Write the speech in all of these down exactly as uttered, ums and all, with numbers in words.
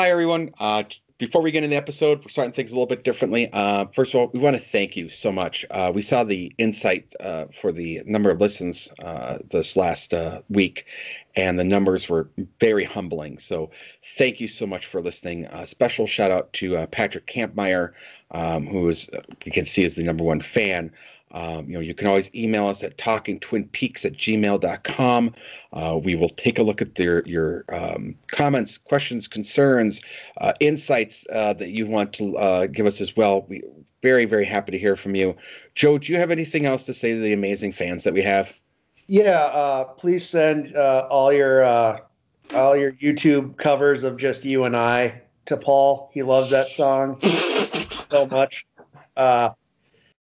Hi, everyone. Uh, before we get into the episode, we're starting things a little bit differently. Uh, first of all, we want to thank you so much. Uh, we saw the insight uh, for the number of listens uh, this last uh, week, and the numbers were very humbling. So thank you so much for listening. A special shout out to uh, Patrick Kampmeyer, um, who is, you can see, is the number one fan. Um, you know, you can always email us at talking twin peaks at gmail dot com. Uh, we will take a look at their, your um, comments, questions, concerns, uh, insights uh, that you want to uh, give us as well. We're very, very happy to hear from you. Joe, do you have anything else to say to the amazing fans that we have? Yeah, uh, please send uh, all your uh, all your YouTube covers of Just You and I to Paul. He loves that song so much. Uh,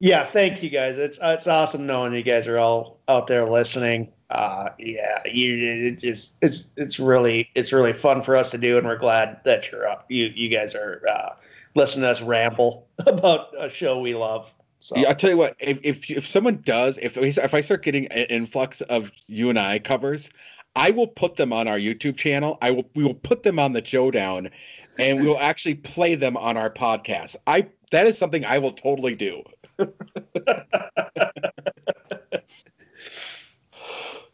Yeah, thank you guys. It's it's awesome knowing you guys are all out there listening. Uh, yeah, you it just it's it's really it's really fun for us to do, and we're glad that you're up. You you guys are uh, listening to us ramble about a show we love. So. Yeah, I tell you what, if if if someone does, if if I start getting an influx of You and I covers, I will put them on our YouTube channel. I will we will put them on the Showdown, and we will actually play them on our podcast. I that is something I will totally do.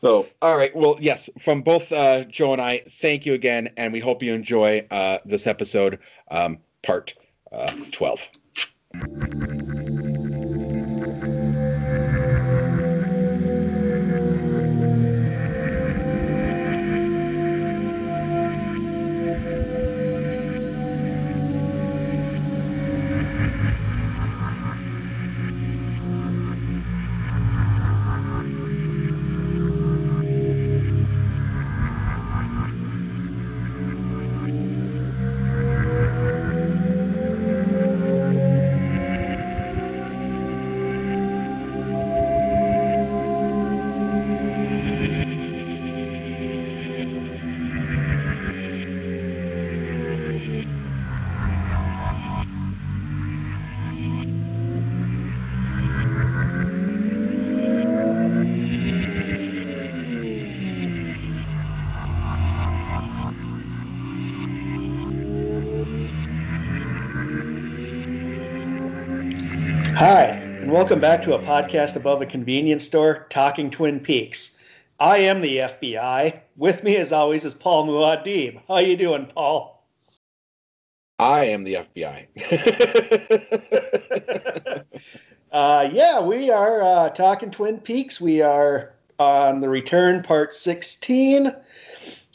So, all right. Well, yes, from both uh, Joe and I, thank you again, and we hope you enjoy uh, this episode, um, part uh, twelve. Welcome back to a podcast above a convenience store, Talking Twin Peaks. I am the F B I. With me, as always, is Paul Muad'Dib. How you doing, Paul? I am the F B I. uh, yeah, we are uh, Talking Twin Peaks. We are on The Return, Part sixteen,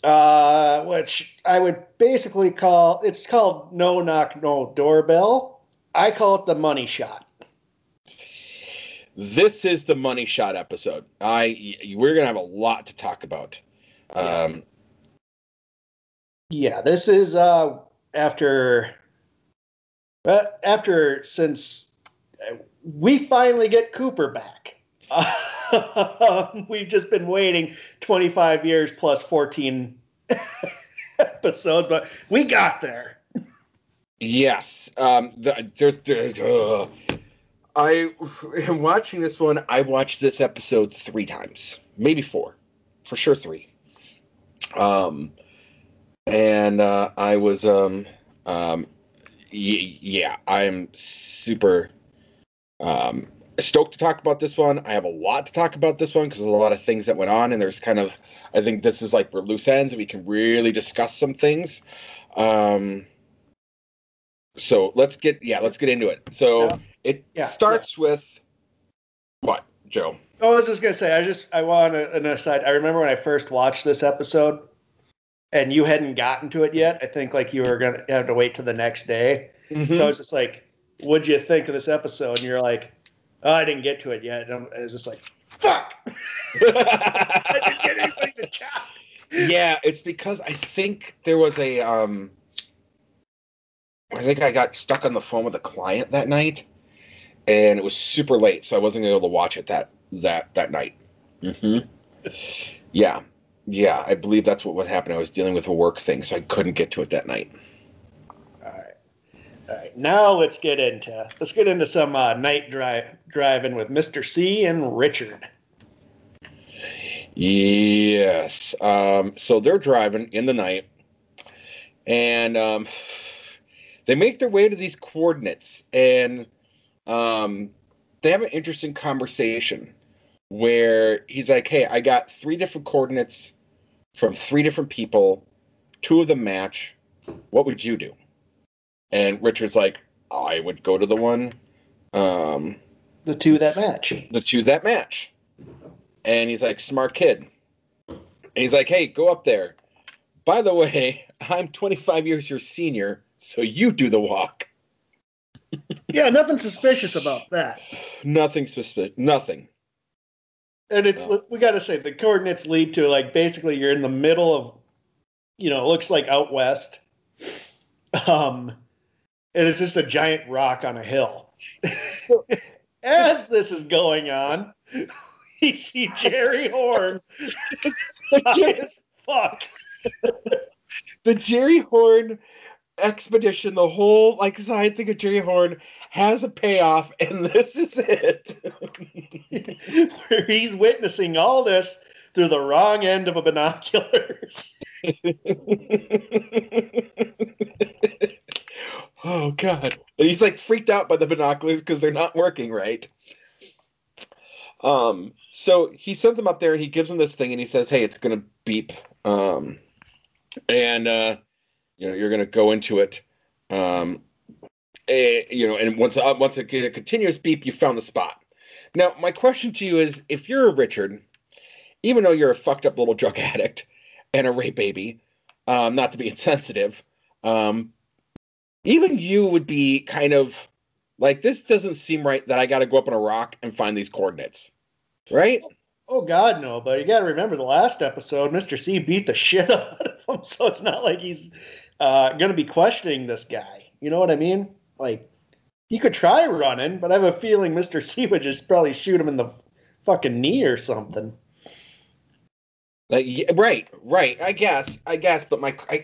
uh, which I would basically call, it's called No Knock, No Doorbell. I call it the money shot. This is the money shot episode. I we're gonna have a lot to talk about. Um, yeah, this is uh, after uh, after since we finally get Cooper back. We've just been waiting twenty-five years plus fourteen episodes, but we got there. Yes, um, the, there's there's. Uh, I am watching this one. I watched this episode three times, maybe four, for sure three. Um, and uh, I was, um, um, y- yeah, I'm super um, stoked to talk about this one. I have a lot to talk about this one because there's a lot of things that went on, and there's kind of, I think this is like we're loose ends, and we can really discuss some things. Um, so let's get, yeah, let's get into it. So. Yeah. It yeah, starts yeah. with what, Joe? Oh, I was just going to say, I just, I want an aside. I remember when I first watched this episode and you hadn't gotten to it yet. I think like you were going to have to wait till the next day. Mm-hmm. So I was just like, what'd you think of this episode? And you're like, oh, I didn't get to it yet. And I was just like, fuck. I didn't get anything to talk. Yeah, it's because I think there was a, um, I think I got stuck on the phone with a client that night. And it was super late, so I wasn't able to watch it that that that night. Mm-hmm. Yeah, yeah, I believe that's what was happening. I was dealing with a work thing, so I couldn't get to it that night. All right, all right. Now let's get into let's get into some uh, night drive driving with Mister C and Richard. Yes. Um, so they're driving in the night, And um, they make their way to these coordinates, and um, they have an interesting conversation where he's like, hey, I got three different coordinates from three different people. Two of them match. What would you do? And Richard's like, I would go to the one. Um, the two that match. The two that match. And he's like, smart kid. And he's like, hey, go up there. By the way, I'm twenty-five years your senior, so you do the walk. Yeah, nothing suspicious about that. Nothing suspicious. Nothing. And it's no. we got to say, the coordinates lead to, like, basically you're in the middle of, you know, it looks like out west. Um, and it's just a giant rock on a hill. As this is going on, we see Jerry Horne. Jerry, fuck. The Jerry Horne expedition, the whole like side thing of Jerry Horne has a payoff, and this is it. Where he's witnessing all this through the wrong end of a binoculars. Oh, God. And he's, like, freaked out by the binoculars because they're not working right. Um, so he sends him up there, and he gives him this thing, and he says, hey, it's going to beep. Um, and, uh, you know, you're going to go into it. Um, a, you know, and once, uh, once it, a continuous beep, you found the spot. Now, my question to you is, if you're a Richard, even though you're a fucked up little drug addict and a rape baby, um, not to be insensitive, um, even you would be kind of like, this doesn't seem right that I got to go up on a rock and find these coordinates, right? Oh, God, no. But you got to remember the last episode, Mister C beat the shit out of him. So it's not like he's uh, going to be questioning this guy. You know what I mean? Like, he could try running, but I have a feeling Mister C would just probably shoot him in the fucking knee or something. Like, yeah, right, right. I guess, I guess. But my... I,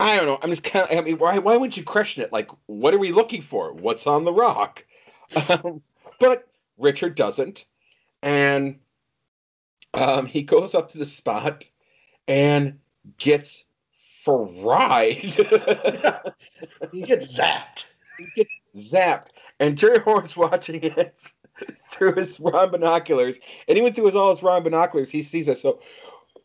I don't know. I'm just kind of, I mean, why, why wouldn't you question it? Like, what are we looking for? What's on the rock? Um, but Richard doesn't. And um, he goes up to the spot and gets fried. He gets zapped. He gets zapped. And Jerry Horne's watching it through his Ron binoculars. And even through his, all his Ron binoculars, he sees us. So,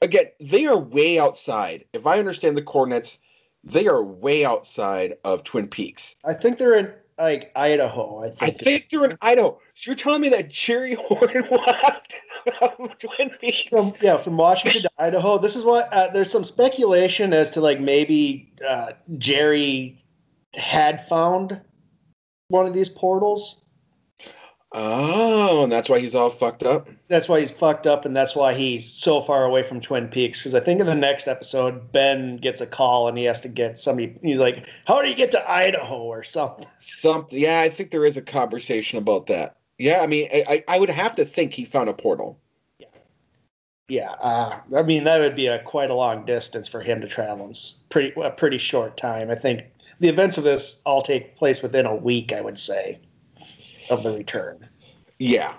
again, they are way outside. If I understand the coordinates, they are way outside of Twin Peaks. I think they're in, like, Idaho. I think, I think they're in Idaho. So you're telling me that Jerry Horne walked from Twin Peaks? From, yeah, from Washington to Idaho. This is what, uh, there's some speculation as to, like, maybe uh, Jerry had found one of these portals. Oh, and that's why he's all fucked up? That's why he's fucked up, and that's why he's so far away from Twin Peaks. Because I think in the next episode, Ben gets a call, and he has to get somebody. He's like, how do you get to Idaho or something? Something. Yeah, I think there is a conversation about that. Yeah, I mean, I, I would have to think he found a portal. Yeah. Yeah, uh, I mean, that would be a quite a long distance for him to travel in pretty, a pretty short time. I think the events of this all take place within a week, I would say. Of the return. Yeah.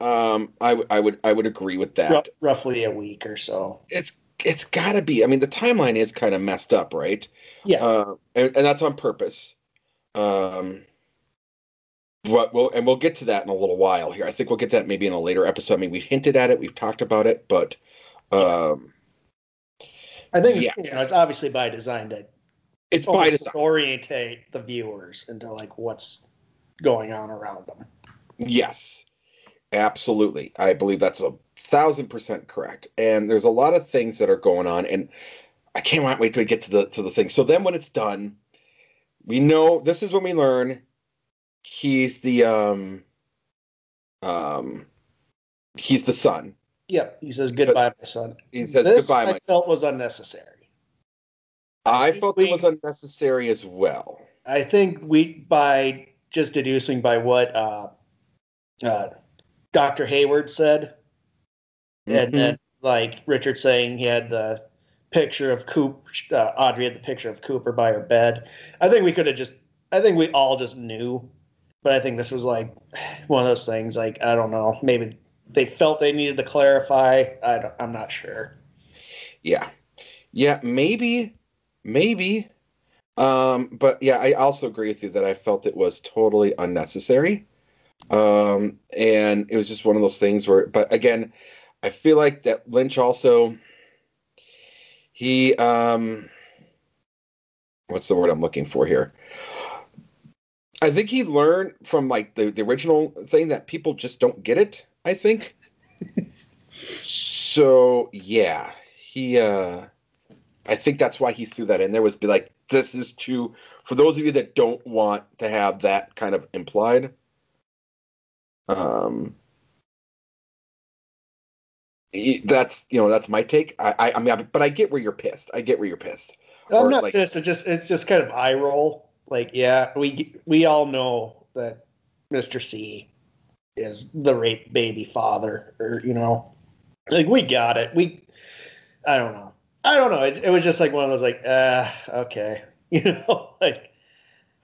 Um, I, w- I would I would agree with that. R- roughly a week or so. It's It's got to be. I mean, the timeline is kind of messed up, right? Yeah. Uh, and, and that's on purpose. Um, but we'll, and we'll get to that in a little while here. I think we'll get to that maybe in a later episode. I mean, we've hinted at it. We've talked about it. But um, I think yeah. you know, it's obviously by design to it's by design. orientate the viewers into like what's going on around them. Yes, absolutely. I believe that's a thousand percent correct. And there's a lot of things that are going on, and I can't wait till we get to the to the thing. So then when it's done, we know this is when we learn he's the um um he's the son. Yep. He says goodbye, but, my son. He says this goodbye. I my felt son. was unnecessary. I, I felt we, it was unnecessary as well. I think we by. Just deducing by what uh, uh, Doctor Hayward said, mm-hmm. and then like Richard saying he had the picture of Cooper, uh, Audrey had the picture of Cooper by her bed. I think we could have just, I think we all just knew, but I think this was like one of those things. Like I don't know, maybe they felt they needed to clarify. I don't, I'm not sure. Yeah, yeah, maybe Maybe. Um, but yeah, I also agree with you that I felt it was totally unnecessary. Um, and it was just one of those things where, but again, I feel like that Lynch also, he, um, what's the word I'm looking for here? I think he learned from like the, the original thing that people just don't get it, I think. So yeah, he, uh, I think that's why he threw that in there, was be like, this is too, for those of you that don't want to have that kind of implied. Um, that's, you know, that's my take. I, I, I mean, I, but I get where you're pissed. I get where you're pissed. I'm or not like, pissed. It just, it's just kind of eye roll. Like, yeah, we, we all know that Mister C is the rape baby father, or, you know, like we got it. We, I don't know. I don't know. It, it was just like one of those, like, uh, okay, you know, like,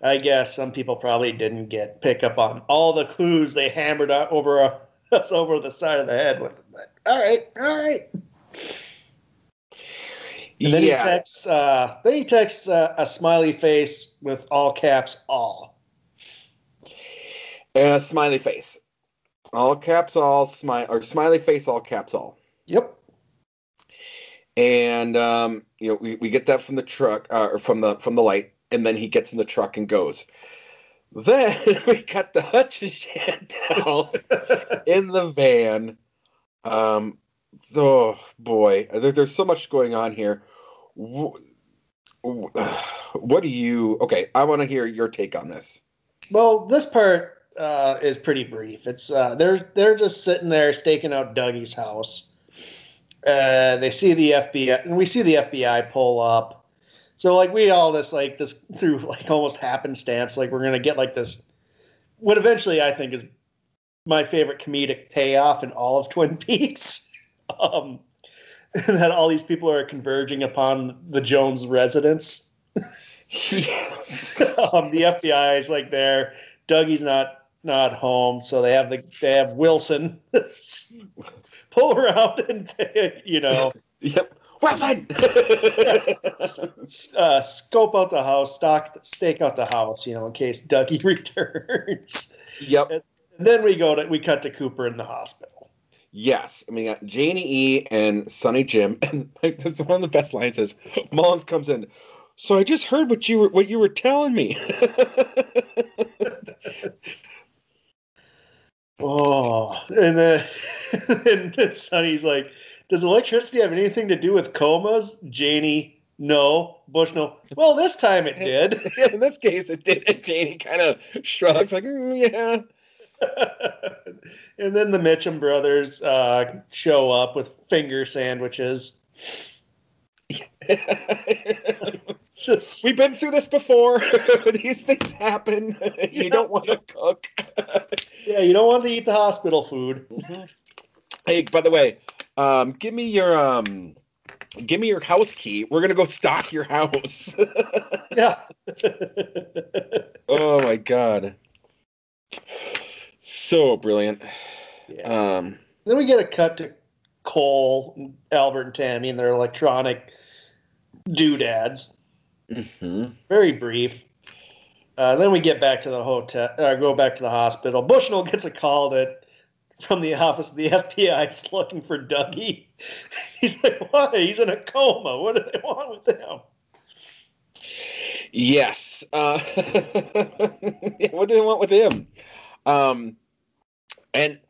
I guess some people probably didn't get pick up on all the clues they hammered out over a, us over the side of the head with them. But all right, all right. And then yeah. he texts. Uh, then he texts uh, a smiley face with all caps, all. And a smiley face, all caps, all smile, or smiley face, all caps, all. Yep. And um, you know, we, we get that from the truck, uh, or from the from the light. And then he gets in the truck and goes. Then we cut the Hutch and Chantel in the van. Um, oh, boy. There, there's so much going on here. What, what do you... Okay, I want to hear your take on this. Well, this part uh, is pretty brief. It's uh, they're, they're just sitting there staking out Dougie's house. Uh, they see the F B I... And we see the F B I pull up. So, like, we all this, like, this through, like, almost happenstance, like, we're going to get, like, this, what eventually I think is my favorite comedic payoff in all of Twin Peaks, um, that all these people are converging upon the Jones residence. Yes. um, the F B I is, like, there. Dougie's not, not home, so they have, the, they have Wilson pull around and, you know. Yep. Website. yeah. uh, scope out the house, stock, stake out the house, you know, in case Dougie returns. Yep. And then we go to we cut to Cooper in the hospital. Yes, I mean Janie E and Sonny Jim, and like, that's one of the best lines is Mullins comes in. So I just heard what you were what you were telling me. oh, and then and Sonny's like. Does electricity have anything to do with comas? Janie, no. Bushnell, well, this time it did. Yeah, in this case, it did. And Janie kind of shrugs, like, mm, yeah. and then the Mitchum brothers uh, show up with finger sandwiches. Just, we've been through this before. These things happen. You yeah. don't want to cook. yeah, you don't want to eat the hospital food. Hey, by the way, Um, give me your um, give me your house key. We're gonna go stock your house. yeah. oh my god. So brilliant. Yeah. Um, then we get a cut to Cole, Albert, and Tammy and their electronic doodads. Mm-hmm. Very brief. Uh, then we get back to the hotel. Or go back to the hospital. Bushnell gets a call that. From the office of the F B I is looking for Dougie. He's like, why? He's in a coma. What do they want with him? Yes. Uh, what do they want with him? Um, and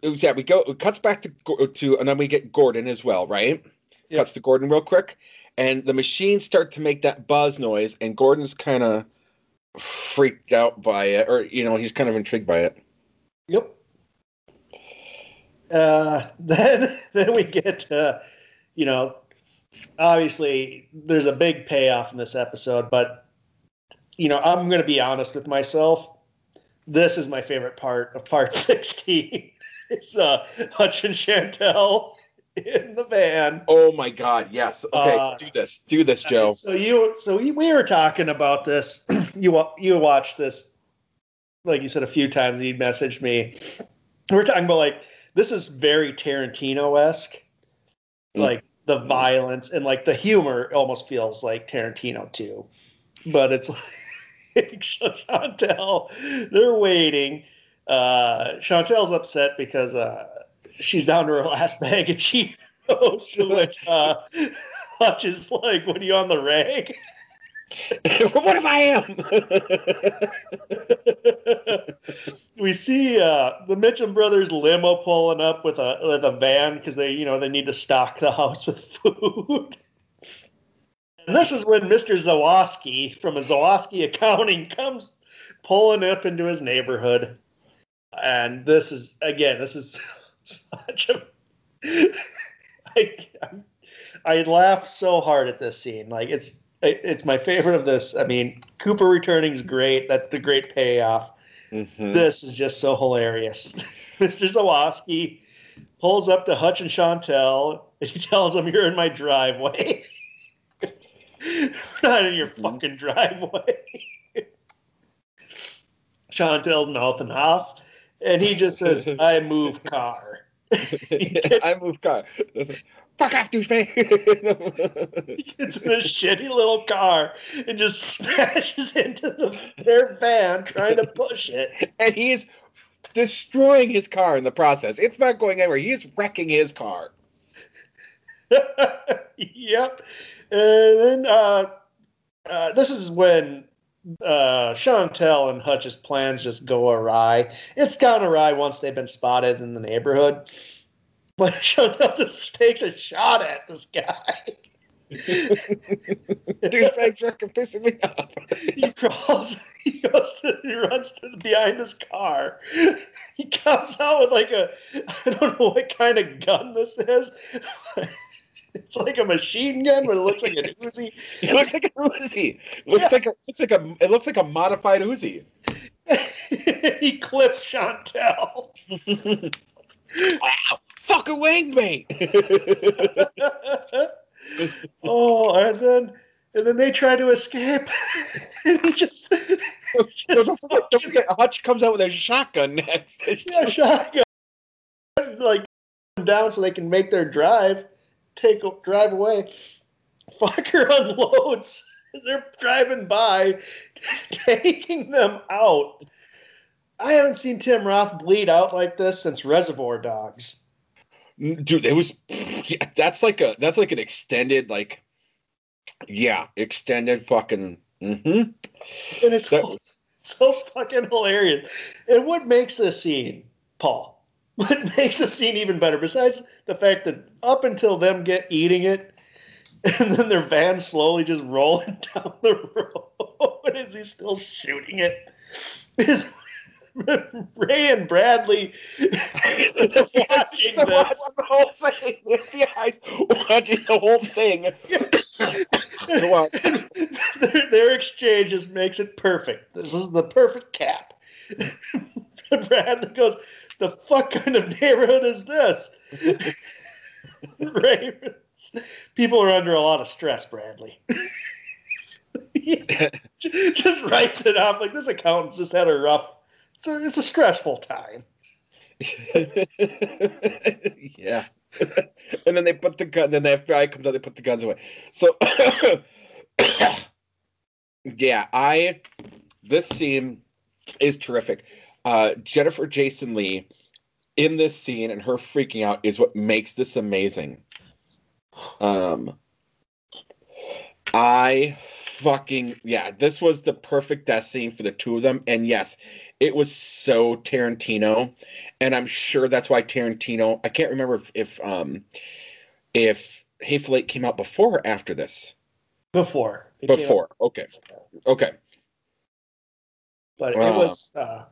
it was, yeah, we go. It cuts back to to, and then we get Gordon as well, right? Yep. Cuts to Gordon real quick, and the machines start to make that buzz noise, and Gordon's kind of freaked out by it, or you know, he's kind of intrigued by it. Yep. Uh, then, then we get, uh, you know, obviously there's a big payoff in this episode, but you know, I'm going to be honest with myself. This is my favorite part of part sixteen. It's, uh, Hutch and Chantel in the van. Oh my God. Yes. Okay. Uh, do this, do this, Joe. So you, so we were talking about this. you, you watched this, like you said, a few times and you messaged me. We're talking about like, this is very Tarantino-esque. Like, the violence and like the humor almost feels like Tarantino too, but it's like Chantel, they're waiting. Uh, Chantel's upset because uh, she's down to her last bag of Cheetos. Like, uh, Hutch is like, "What are you on the rag?" What if I am? We see uh, the Mitchum brothers limo pulling up with a with a van because they, you know, they need to stock the house with food. And this is when Mister Zawoski from a Zawoski Accounting comes pulling up into his neighborhood. And this is again, this is such a. I, I laugh so hard at this scene. Like it's. It's my favorite of this. I mean, Cooper returning is great. That's the great payoff. Mm-hmm. This is just so hilarious. Mister Zawoski pulls up to Hutch and Chantel, and he tells them, "You're in my driveway." "We're not in your mm-hmm. fucking driveway." Chantel's mouthing off, and he just says, "I move car." gets- I move car. Fuck off, douchebag! He gets in a shitty little car and just smashes into the, their van trying to push it. And he is destroying his car in the process. It's not going anywhere. He is wrecking his car. Yep. And then uh, uh, this is when uh, Chantel and Hutch's plans just go awry. It's gone awry once they've been spotted in the neighborhood. Like, Chantel just takes a shot at this guy. Dude, bag truck and pissing me up. He crawls, he goes to, he runs to behind his car. He comes out with like a, I don't know what kind of gun this is. It's like a machine gun, but it looks like an Uzi. It looks like an Uzi. It looks yeah. like a, looks like a, it looks like a modified Uzi. He clips Chantel. Wow. Fucking wing me! Oh, and then and then they try to escape. And he just, just don't, forget, don't forget, Hutch comes out with a shotgun next. Yeah, shotgun. Like down so they can make their drive, take drive away. Fucker unloads. They're driving by, taking them out. I haven't seen Tim Roth bleed out like this since Reservoir Dogs. Dude, it was that's like a that's like an extended like yeah extended fucking mm-hmm. and it's so, so fucking hilarious. And what makes this scene, Paul? What makes this scene even better? Besides the fact that up until them get eating it, and then their van slowly just rolling down the road, is he still shooting it? Is Ray and Bradley watching this. Watch the whole thing with the eyes, watching the whole thing. their, their exchange just makes it perfect. This is the perfect cap. Bradley goes, "The fuck kind of neighborhood is this?" Ray, people are under a lot of stress, Bradley. Just writes it off like this accountant's just had a rough. So it's a stressful time. Yeah. And then they put the gun, then the F B I comes out, they put the guns away. So, yeah, I, this scene is terrific. Uh, Jennifer Jason Leigh in this scene and her freaking out is what makes this amazing. Um, I fucking, yeah, this was the perfect death scene for the two of them. And yes, it was so Tarantino, and I'm sure that's why Tarantino. I can't remember if if, um, if Hateful Eight came out before or after this. Before. Before. Okay. Okay. But uh, it was uh,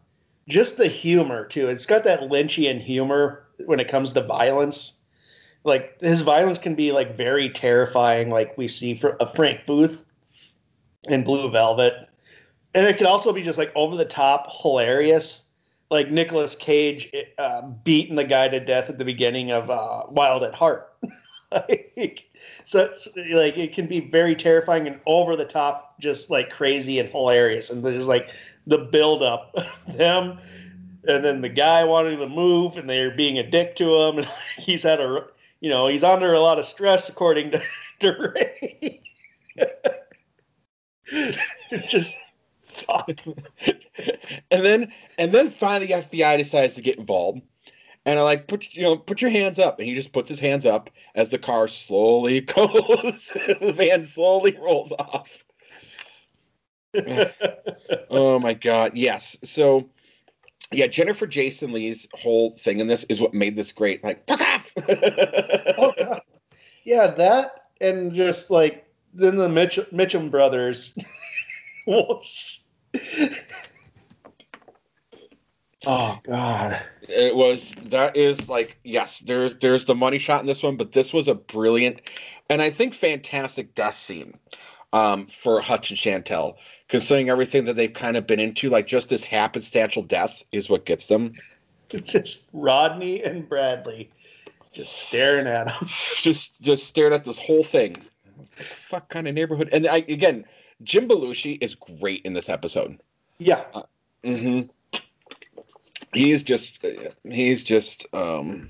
just the humor too. It's got that Lynchian humor when it comes to violence. Like his violence can be like very terrifying, like we see for uh, Frank Booth in Blue Velvet. And it could also be just like over the top, hilarious, like Nicolas Cage uh, beating the guy to death at the beginning of uh, Wild at Heart. Like, so it's, like it can be very terrifying and over the top, just like crazy and hilarious. And there's like the build up of them, and then the guy wanting to move, and they're being a dick to him, and he's had a you know, he's under a lot of stress, according to, to Ray. Just fuck. And then, and then finally, the F B I decides to get involved, and I like put you know put your hands up, and he just puts his hands up as the car slowly goes, the van slowly rolls off. Oh my God! Yes, so. Yeah, Jennifer Jason Leigh's whole thing in this is what made this great. Like, fuck off! Oh, God. Yeah, that and just like then the Mitch- Mitchum brothers. Whoops. Oh God! It was that is like yes, there's there's the money shot in this one, but this was a brilliant and I think fantastic death scene um, for Hutch and Chantel. Considering everything that they've kind of been into, like just this happenstantial death is what gets them. Just Rodney and Bradley just staring at them. Just just staring at this whole thing. What the fuck kind of neighborhood? And I, again, Jim Belushi is great in this episode. Yeah. Uh, mm-hmm. He's just, he's just um,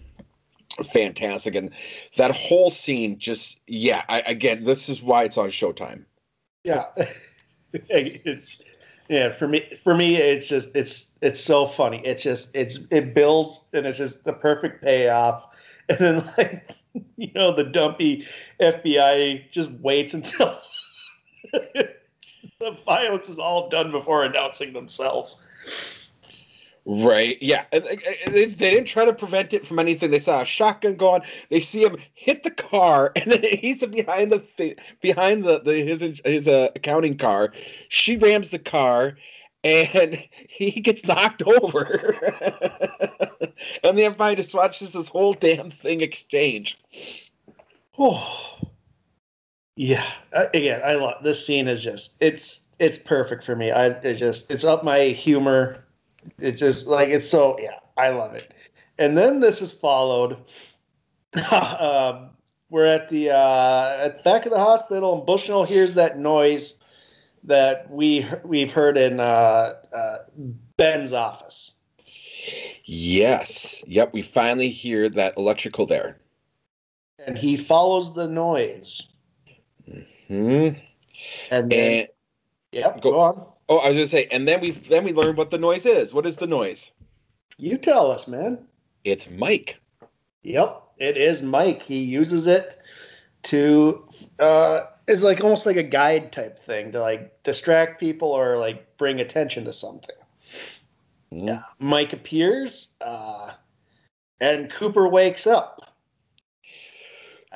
fantastic. And that whole scene just, yeah, I, again, this is why it's on Showtime. Yeah. It's yeah for me for me it's just it's it's so funny. It's just it's it builds and it's just the perfect payoff. And then like you know the dumpy F B I just waits until the violence is all done before announcing themselves. Right. Yeah. They didn't try to prevent it from anything. They saw a shotgun go on. They see him hit the car, and then he's behind the behind the, the his his uh, accounting car. She rams the car, and he gets knocked over. And the F B I just watches this whole damn thing exchange. Oh, yeah. Again, I love this scene. Is just it's it's perfect for me. I it just it's up my humor. It's just like it's so yeah, I love it. And then this is followed. um, we're at the uh, at the back of the hospital, and Bushnell hears that noise that we we've heard in uh, uh, Ben's office. Yes. Yep. We finally hear that electrical there, and he follows the noise. Mm-hmm. And then, and, yep. Go, go on. Oh, I was going to say, and then we then we learn what the noise is. What is the noise? You tell us, man. It's Mike. Yep, it is Mike. He uses it to uh, is like almost like a guide type thing to like distract people or like bring attention to something. Mm. Yeah, Mike appears, uh, and Cooper wakes up.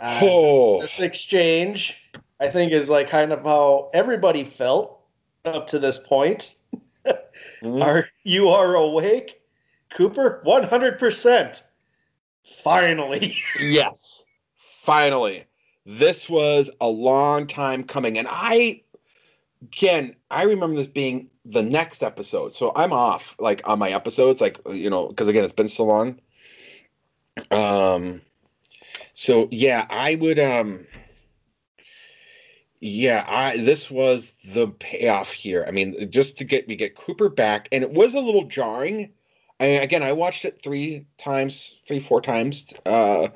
Uh, oh, this exchange, I think, is like kind of how everybody felt up to this point. Mm-hmm. Are you are awake, Cooper? one hundred percent. Finally. Yes. Finally. This was a long time coming. And I, again, I remember this being the next episode. So I'm off, like, on my episodes, like, you know, because, again, it's been so long. Um. So, yeah, I would, um... Yeah, I, this was the payoff here. I mean, just to get we get Cooper back, and it was a little jarring. And again, I watched it three times, three, four times uh,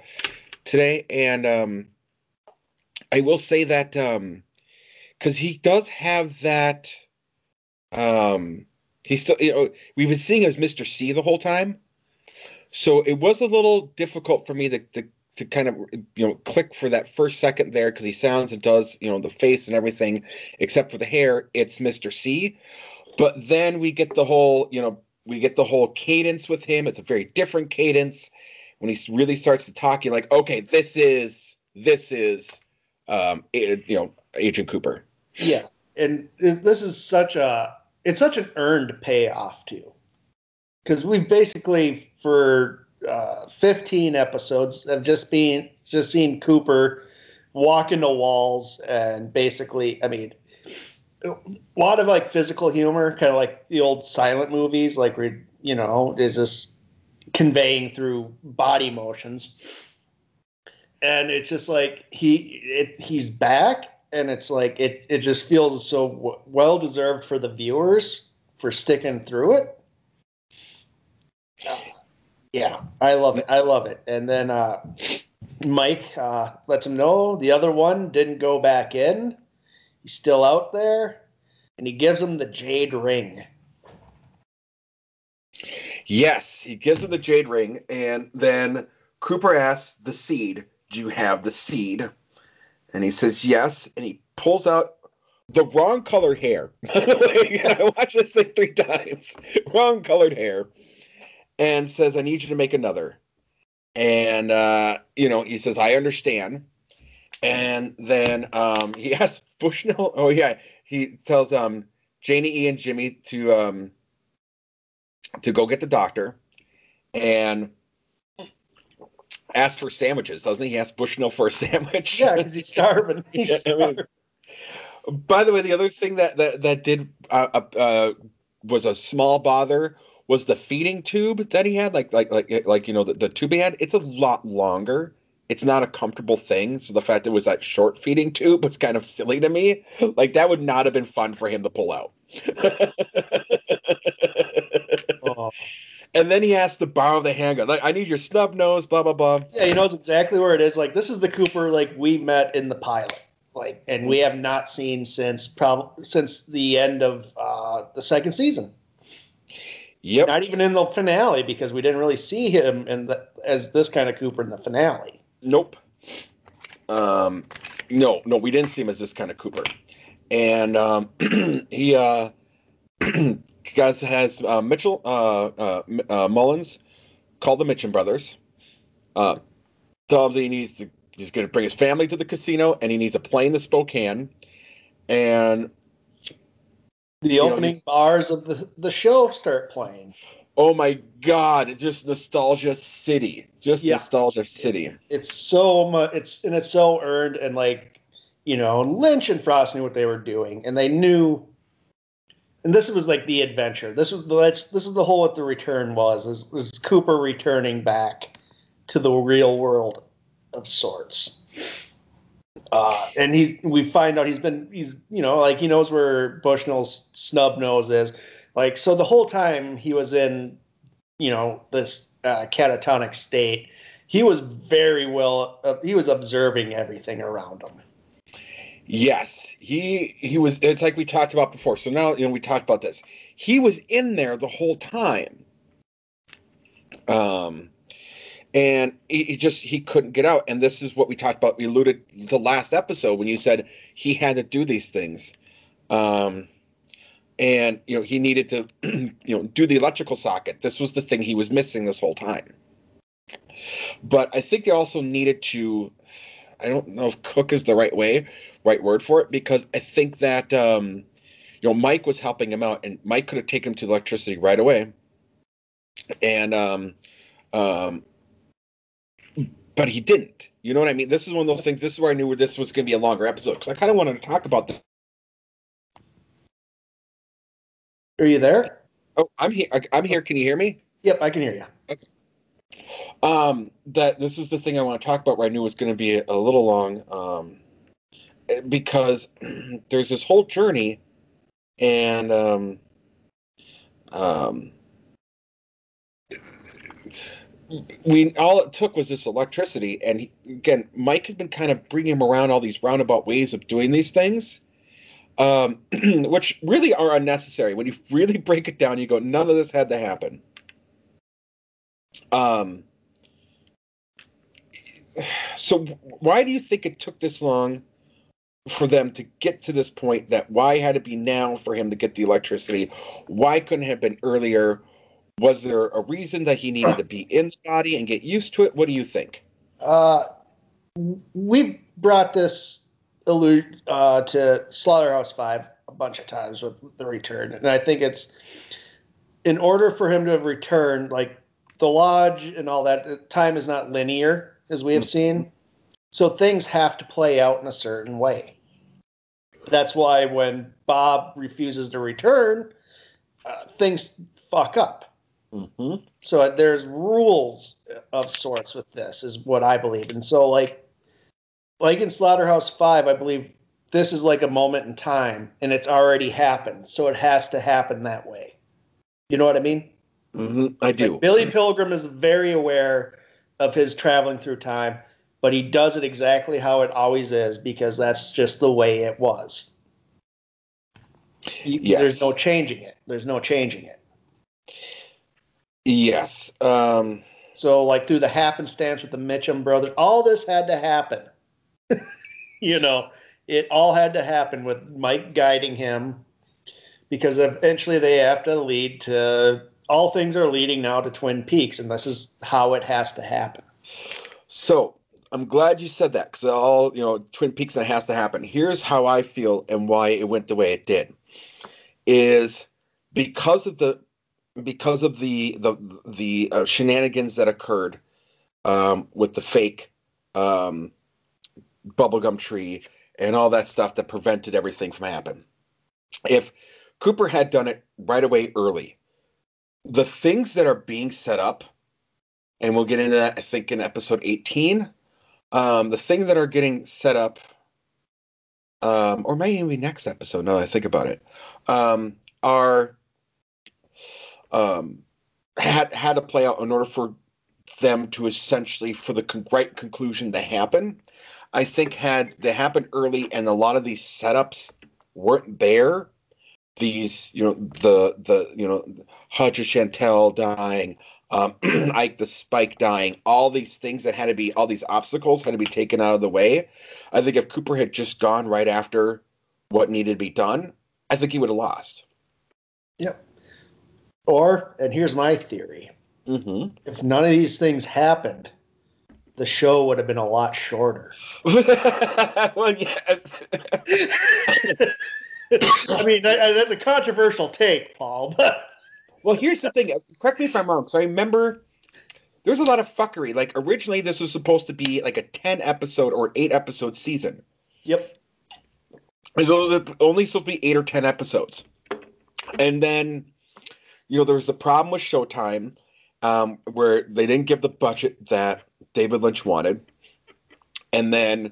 today, and um, I will say that um, because he does have that. Um, he still, you know, we've been seeing him as Mister C the whole time, so it was a little difficult for me to. to to kind of, you know, click for that first second there because he sounds and does, you know, the face and everything, except for the hair, it's Mister C. But then we get the whole, you know, we get the whole cadence with him. It's a very different cadence. When he really starts to talk, you're like, okay, this is, this is, um, you know, Agent Cooper. Yeah. And this is such a, it's such an earned payoff too. Because we basically, for Uh, fifteen episodes of just being just seeing Cooper walk into walls and basically, I mean, a lot of like physical humor, kind of like the old silent movies, like we, you know, is just conveying through body motions. And it's just like he it, he's back, and it's like it it just feels so w- well deserved for the viewers for sticking through it. Yeah. Yeah, I love it. I love it. And then uh, Mike uh, lets him know the other one didn't go back in. He's still out there, and he gives him the jade ring. Yes, he gives him the jade ring, and then Cooper asks the seed, do you have the seed? And he says yes, and he pulls out the wrong color hair. Like, I watched this thing three times. Wrong colored hair. And says, I need you to make another. And, uh, you know, he says, I understand. And then um, he asks Bushnell. Oh, yeah. He tells um, Janie E and Jimmy to um, to go get the doctor. And asks for sandwiches, doesn't he? He asks Bushnell for a sandwich. Yeah, because he's starving. He's yeah, starving. I mean, by the way, the other thing that, that, that did uh, uh, was a small bother was the feeding tube that he had, like like like like you know the, the tube he had. It's a lot longer. It's not a comfortable thing. So the fact it was that short feeding tube was kind of silly to me. Like that would not have been fun for him to pull out. Oh. And then he asked to borrow the handgun. Like, I need your snub nose, blah blah blah. Yeah, he knows exactly where it is. Like this is the Cooper like we met in the pilot. Like, and we have not seen since probably since the end of uh, the second season. Yep. Not even in the finale, because we didn't really see him in the, as this kind of Cooper in the finale. Nope. Um, no, no, we didn't see him as this kind of Cooper. And um, he uh, guys has uh, Mitchell uh, uh, uh, Mullins call the Mitchum brothers. Uh, tells him he needs to. He's going to bring his family to the casino, and he needs a plane to Spokane. And the opening know, bars of the, the show start playing. Oh, my God. It's just nostalgia city. Just yeah. nostalgia city. It, it's so much. It's and it's so earned. And, like, you know, Lynch and Frost knew what they were doing. And they knew. And this was, like, the adventure. This was that's, this is the whole what the return was. Is, is Cooper returning back to the real world of sorts. Uh, and he's, we find out he's been, he's, you know, like he knows where Bushnell's snub nose is. Like, so the whole time he was in, you know, this uh, catatonic state, he was very well, uh, he was observing everything around him. Yes. He, he was, it's like we talked about before. So now, you know, we talked about this. He was in there the whole time. Um, And he, he just, he couldn't get out. And this is what we talked about. We alluded to last episode when you said he had to do these things. Um, and, you know, he needed to, you know, do the electrical socket. This was the thing he was missing this whole time. But I think they also needed to, I don't know if cook is the right way, right word for it, because I think that, um, you know, Mike was helping him out and Mike could have taken him to electricity right away. And, um, um, but he didn't. You know what I mean? This is one of those things. This is where I knew where this was going to be a longer episode because I kind of wanted to talk about this. Are you there? Oh, I'm here. I'm here. Can you hear me? Yep, I can hear you. That's, um, that this is the thing I want to talk about where I knew it was going to be a, a little long um, because there's this whole journey and um, um. We all it took was this electricity, and he, again, Mike has been kind of bringing him around all these roundabout ways of doing these things, um, which really are unnecessary. When you really break it down, you go, none of this had to happen. Um, so why do you think it took this long for them to get to this point? That why had it be now for him to get the electricity? Why couldn't it have been earlier? Was there a reason that he needed to be in the body and get used to it? What do you think? Uh, we've brought this allude uh, to Slaughterhouse Five a bunch of times with the return, and I think it's in order for him to have returned, like the lodge and all that. Time is not linear, as we have mm-hmm. seen, so things have to play out in a certain way. That's why when Bob refuses to return, uh, things fuck up. Mm-hmm. So there's rules of sorts with this is what I believe. And so like, like in Slaughterhouse Five, I believe this is like a moment in time and it's already happened. So it has to happen that way. You know what I mean? Mm-hmm. I do. Like Billy Pilgrim is very aware of his traveling through time. but he does it exactly how it always is, because that's just the way it was. Yes. There's no changing it. There's no changing it. Yes. Um, so, like, through the happenstance with the Mitchum brothers, all this had to happen. You know, it all had to happen with Mike guiding him, because eventually they have to lead to, all things are leading now to Twin Peaks, and this is how it has to happen. So, I'm glad you said that, because all, you know, Twin Peaks, that has to happen. Here's how I feel and why it went the way it did, is because of the because of the the the uh, shenanigans that occurred um, with the fake um, bubblegum tree and all that stuff that prevented everything from happening. If Cooper had done it right away early, the things that are being set up, and we'll get into that, I think, in episode eighteen. Um, the things that are getting set up, um, or maybe next episode, now that I think about it, um, are um, had had to play out in order for them to essentially, for the con- right conclusion to happen. I think had they happened early and a lot of these setups weren't there, these, you know, the the you know, Hutch or Chantel dying, Um, Ike the Spike dying, all these things that had to be, all these obstacles had to be taken out of the way. I think if Cooper had just gone right after what needed to be done, I think he would have lost. Yep. Or, and here's my theory, mm-hmm. if none of these things happened, the show would have been a lot shorter. Well, yes. I mean, that, that's a controversial take, Paul, but... Well, here's the thing. Correct me if I'm wrong. So I remember there's a lot of fuckery. Like, originally this was supposed to be like a ten episode or eight episode season. Yep. It was only supposed to be eight or ten episodes. And then, you know, there was the problem with Showtime um, where they didn't give the budget that David Lynch wanted. And then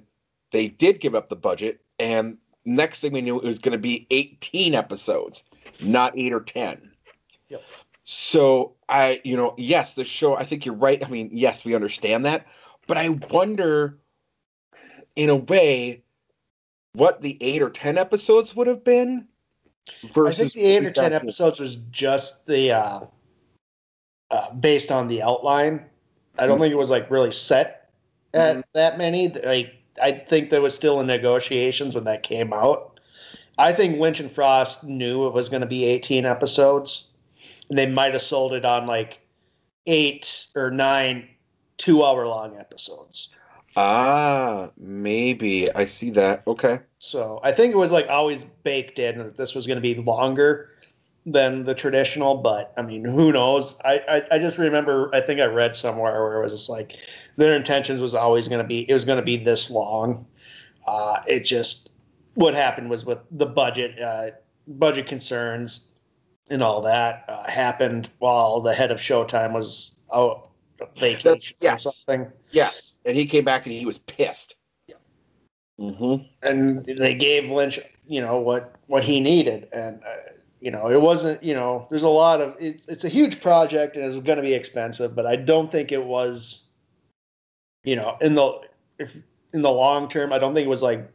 they did give up the budget. And next thing we knew, it was going to be eighteen episodes, not eight or ten. Yep. So I, you know, yes, the show, I think you're right. I mean, yes, we understand that, but I wonder in a way what the eight or ten episodes would have been versus. I think the eight or ten episodes was just the, uh, uh, based on the outline. I don't mm-hmm. think it was like really set at mm-hmm. that many. Like, I think there was still in negotiations when that came out. I think Lynch and Frost knew it was going to be eighteen episodes. And they might have sold it on like eight or nine two-hour-long episodes. Ah, maybe. I see that. Okay. So I think it was like always baked in that this was going to be longer than the traditional, but I mean, who knows? I, I, I just remember, I think I read somewhere where it was just like their intentions was always going to be, it was going to be this long. Uh, it just, what happened was with the budget, uh, budget concerns, and all that uh, happened while the head of Showtime was out vacation yes. or something. Yes, and he came back and he was pissed. Yeah. Mm-hmm. And they gave Lynch, you know, what, what he needed. And, uh, you know, it wasn't, you know, there's a lot of, it's, it's a huge project and it's going to be expensive, but I don't think it was, you know, in the if, in the long term, I don't think it was like,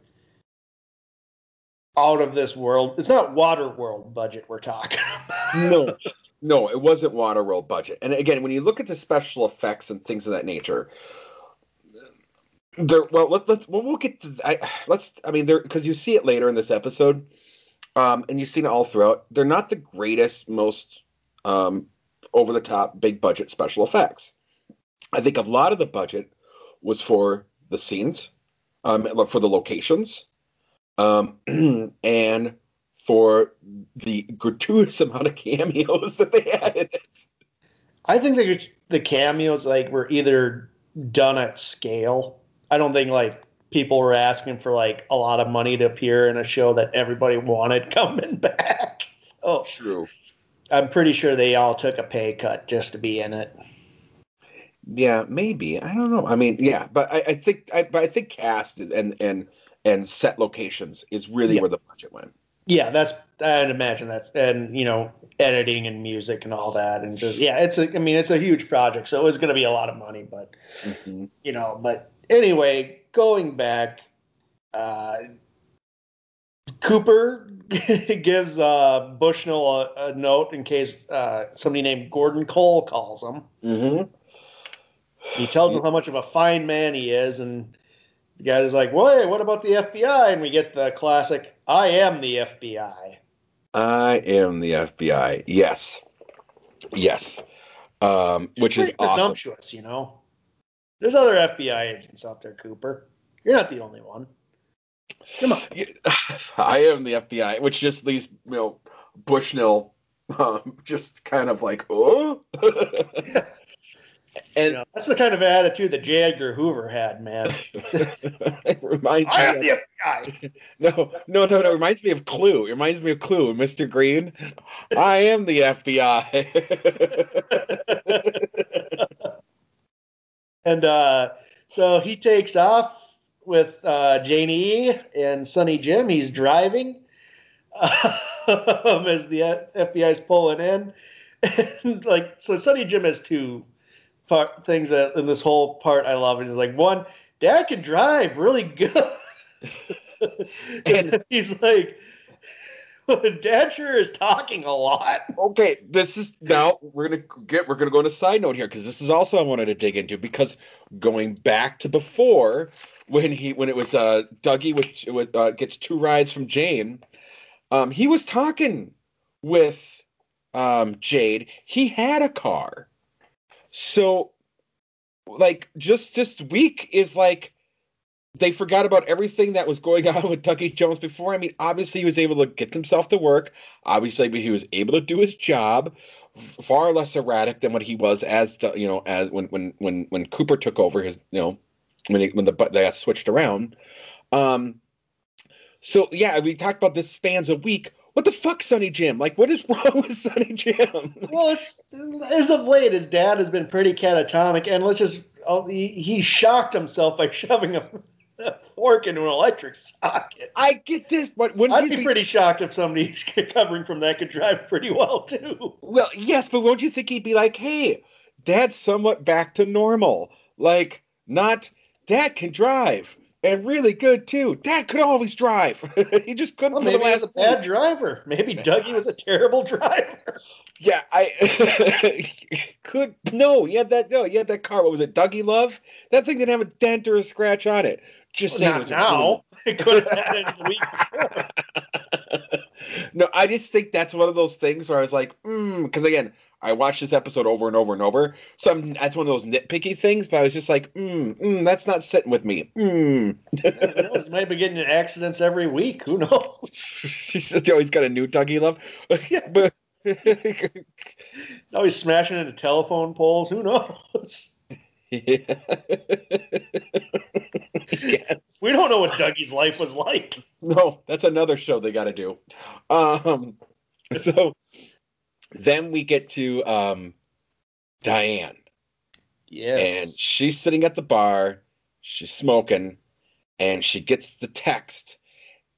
out of this world. It's not Waterworld budget we're talking about. no, no, it wasn't Waterworld budget. And again, when you look at the special effects and things of that nature, there. Well, let, let's well, we'll get to. I, let's. I mean, there because you see it later in this episode, um, and you've seen it all throughout. They're not the greatest, most um, over the top, big budget special effects. I think a lot of the budget was for the scenes, um, for the locations. Um, and for the gratuitous amount of cameos that they had in it. I think the, the cameos, like, were either done at scale. I don't think, like, people were asking for, like, a lot of money to appear in a show that everybody wanted coming back. So true. I'm pretty sure they all took a pay cut just to be in it. Yeah, maybe. I don't know. I mean, yeah, but I, I think I, but I think cast and and and set locations is really yeah. where the budget went. Yeah, that's, I'd imagine that's, and, you know, editing and music and all that. And just, yeah, it's, a, I mean, it's a huge project. So it was going to be a lot of money, but, mm-hmm. you know, but Anyway, going back, uh, Cooper gives uh, Bushnell a, a note in case uh, somebody named Gordon Cole calls him. Mm-hmm. He tells him how much of a fine man he is, and the guy's like, well, hey, what about the F B I? And we get the classic, I am the F B I. I am the F B I. Yes. Yes. Um, which is awesome. Presumptuous, you know. There's other F B I agents out there, Cooper. You're not the only one. Come on. I am the F B I, which just leaves, you know, Bushnell um, just kind of like, oh. Yeah. And you know, that's the kind of attitude that J. Edgar Hoover had, man. It reminds I am the F B I. No, no, no, no. It reminds me of Clue. It reminds me of Clue. Mister Green, I am the F B I. And uh, so he takes off with uh, Janie E and Sonny Jim. He's driving um, as the F B I's pulling in. And, like, so Sonny Jim has two part, things that in this whole part I love. And he's like, one, Dad can drive really good. And he's like, Dad sure is talking a lot. Okay, this is now we're gonna get we're gonna go on a side note here, because this is also I wanted to dig into, because going back to before when he when it was uh, Dougie which with uh, gets two rides from Jane, um, he was talking with um, Jade. He had a car, so like just this week is like. They forgot about everything that was going on with Dougie Jones before. I mean, obviously he was able to get himself to work. Obviously he was able to do his job, far less erratic than what he was as you know as when when when, when Cooper took over his you know when he, when the they got switched around. Um, so yeah, we talked about this spans a week. What the fuck, Sonny Jim? Like, what is wrong with Sonny Jim? Well, it's, as of late, his dad has been pretty catatonic, and let's just he, he shocked himself by shoving a. A fork into an electric socket. I get this, but wouldn't I'd you be, be pretty shocked if somebody recovering from that could drive pretty well too. Well, yes, but won't you think he'd be like, "Hey, Dad's somewhat back to normal. Like, not Dad can drive and really good too. Dad could always drive. He just couldn't." Well, maybe he was a bad week. driver. Maybe Dougie was a terrible driver. Yeah, I could no. Yeah, that no. Yeah, that car. What was it, Dougie Love? That thing didn't have a dent or a scratch on it. Just well, saying not it now. It could have had it the week before. No, I just think that's one of those things where I was like, mm, because again, I watched this episode over and over and over. So I'm, that's one of those nitpicky things, but I was just like, mm, mm, that's not sitting with me. Mm. He might be getting in accidents every week. Who knows? He's always got a new Dougie Love. But he's always smashing into telephone poles. Who knows? Yeah. Yes. We don't know what Dougie's life was like. No, that's another show they got to do. Um, so then we get to um, Diane. Yes. And she's sitting at the bar. She's smoking. And she gets the text.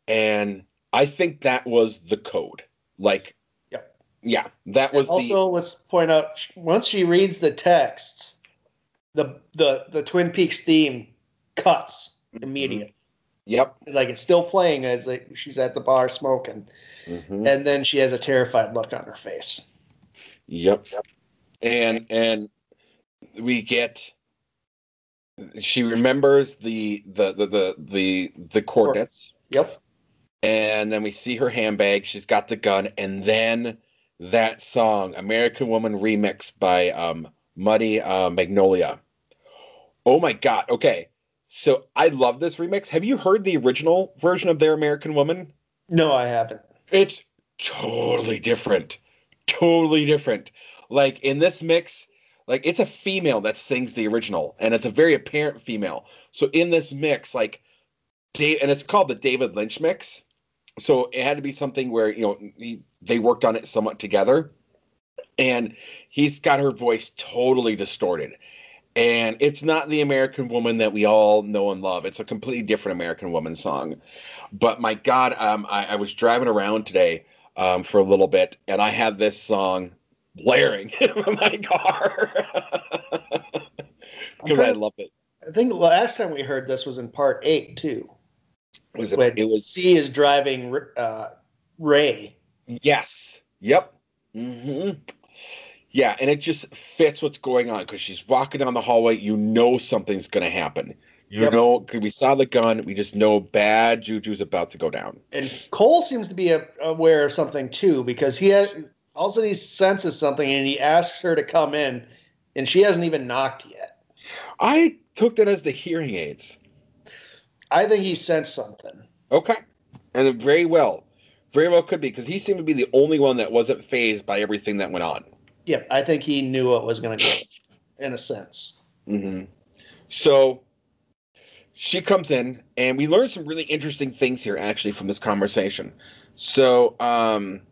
And I think that was the code. Like, yep. Yeah, that was also, the... Also, let's point out, once she reads the text... The, the the Twin Peaks theme cuts immediately. Yep. Like, it's still playing as like she's at the bar smoking. Mm-hmm. And then she has a terrified look on her face. Yep. Yep. And and we get she remembers the the the the the, the coordinates. Yep. And then we see her handbag, she's got the gun, and then that song, American Woman remix by um Muddy uh, Magnolia. Oh my God. Okay. So I love this remix. Have you heard the original version of their American Woman? No, I haven't. It's totally different. Totally different. Like in this mix, like it's a female that sings the original, and it's a very apparent female. So in this mix, like Dave, and it's called the David Lynch mix. So it had to be something where, you know, he, they worked on it somewhat together. And he's got her voice totally distorted. And it's not the American Woman that we all know and love. It's a completely different American Woman song. But my God, um, I, I was driving around today um, for a little bit, and I had this song blaring in my car. Because I love it. I think the last time we heard this was in part eight too. Was it? When it was C is driving uh, Ray. Yes. Yep. Mm-hmm. Yeah, and it just fits what's going on because she's walking down the hallway. You know something's going to happen. You yep. know, because we saw the gun. We just know bad juju's about to go down. And Cole seems to be a, aware of something too because he has, all of a sudden he senses something and he asks her to come in, and she hasn't even knocked yet. I took that as the hearing aids. I think he sensed something. Okay, and very well, very well could be because he seemed to be the only one that wasn't fazed by everything that went on. Yeah, I think he knew what was going to go, in a sense. Mm-hmm. So she comes in, and we learn some really interesting things here, actually, from this conversation. So um,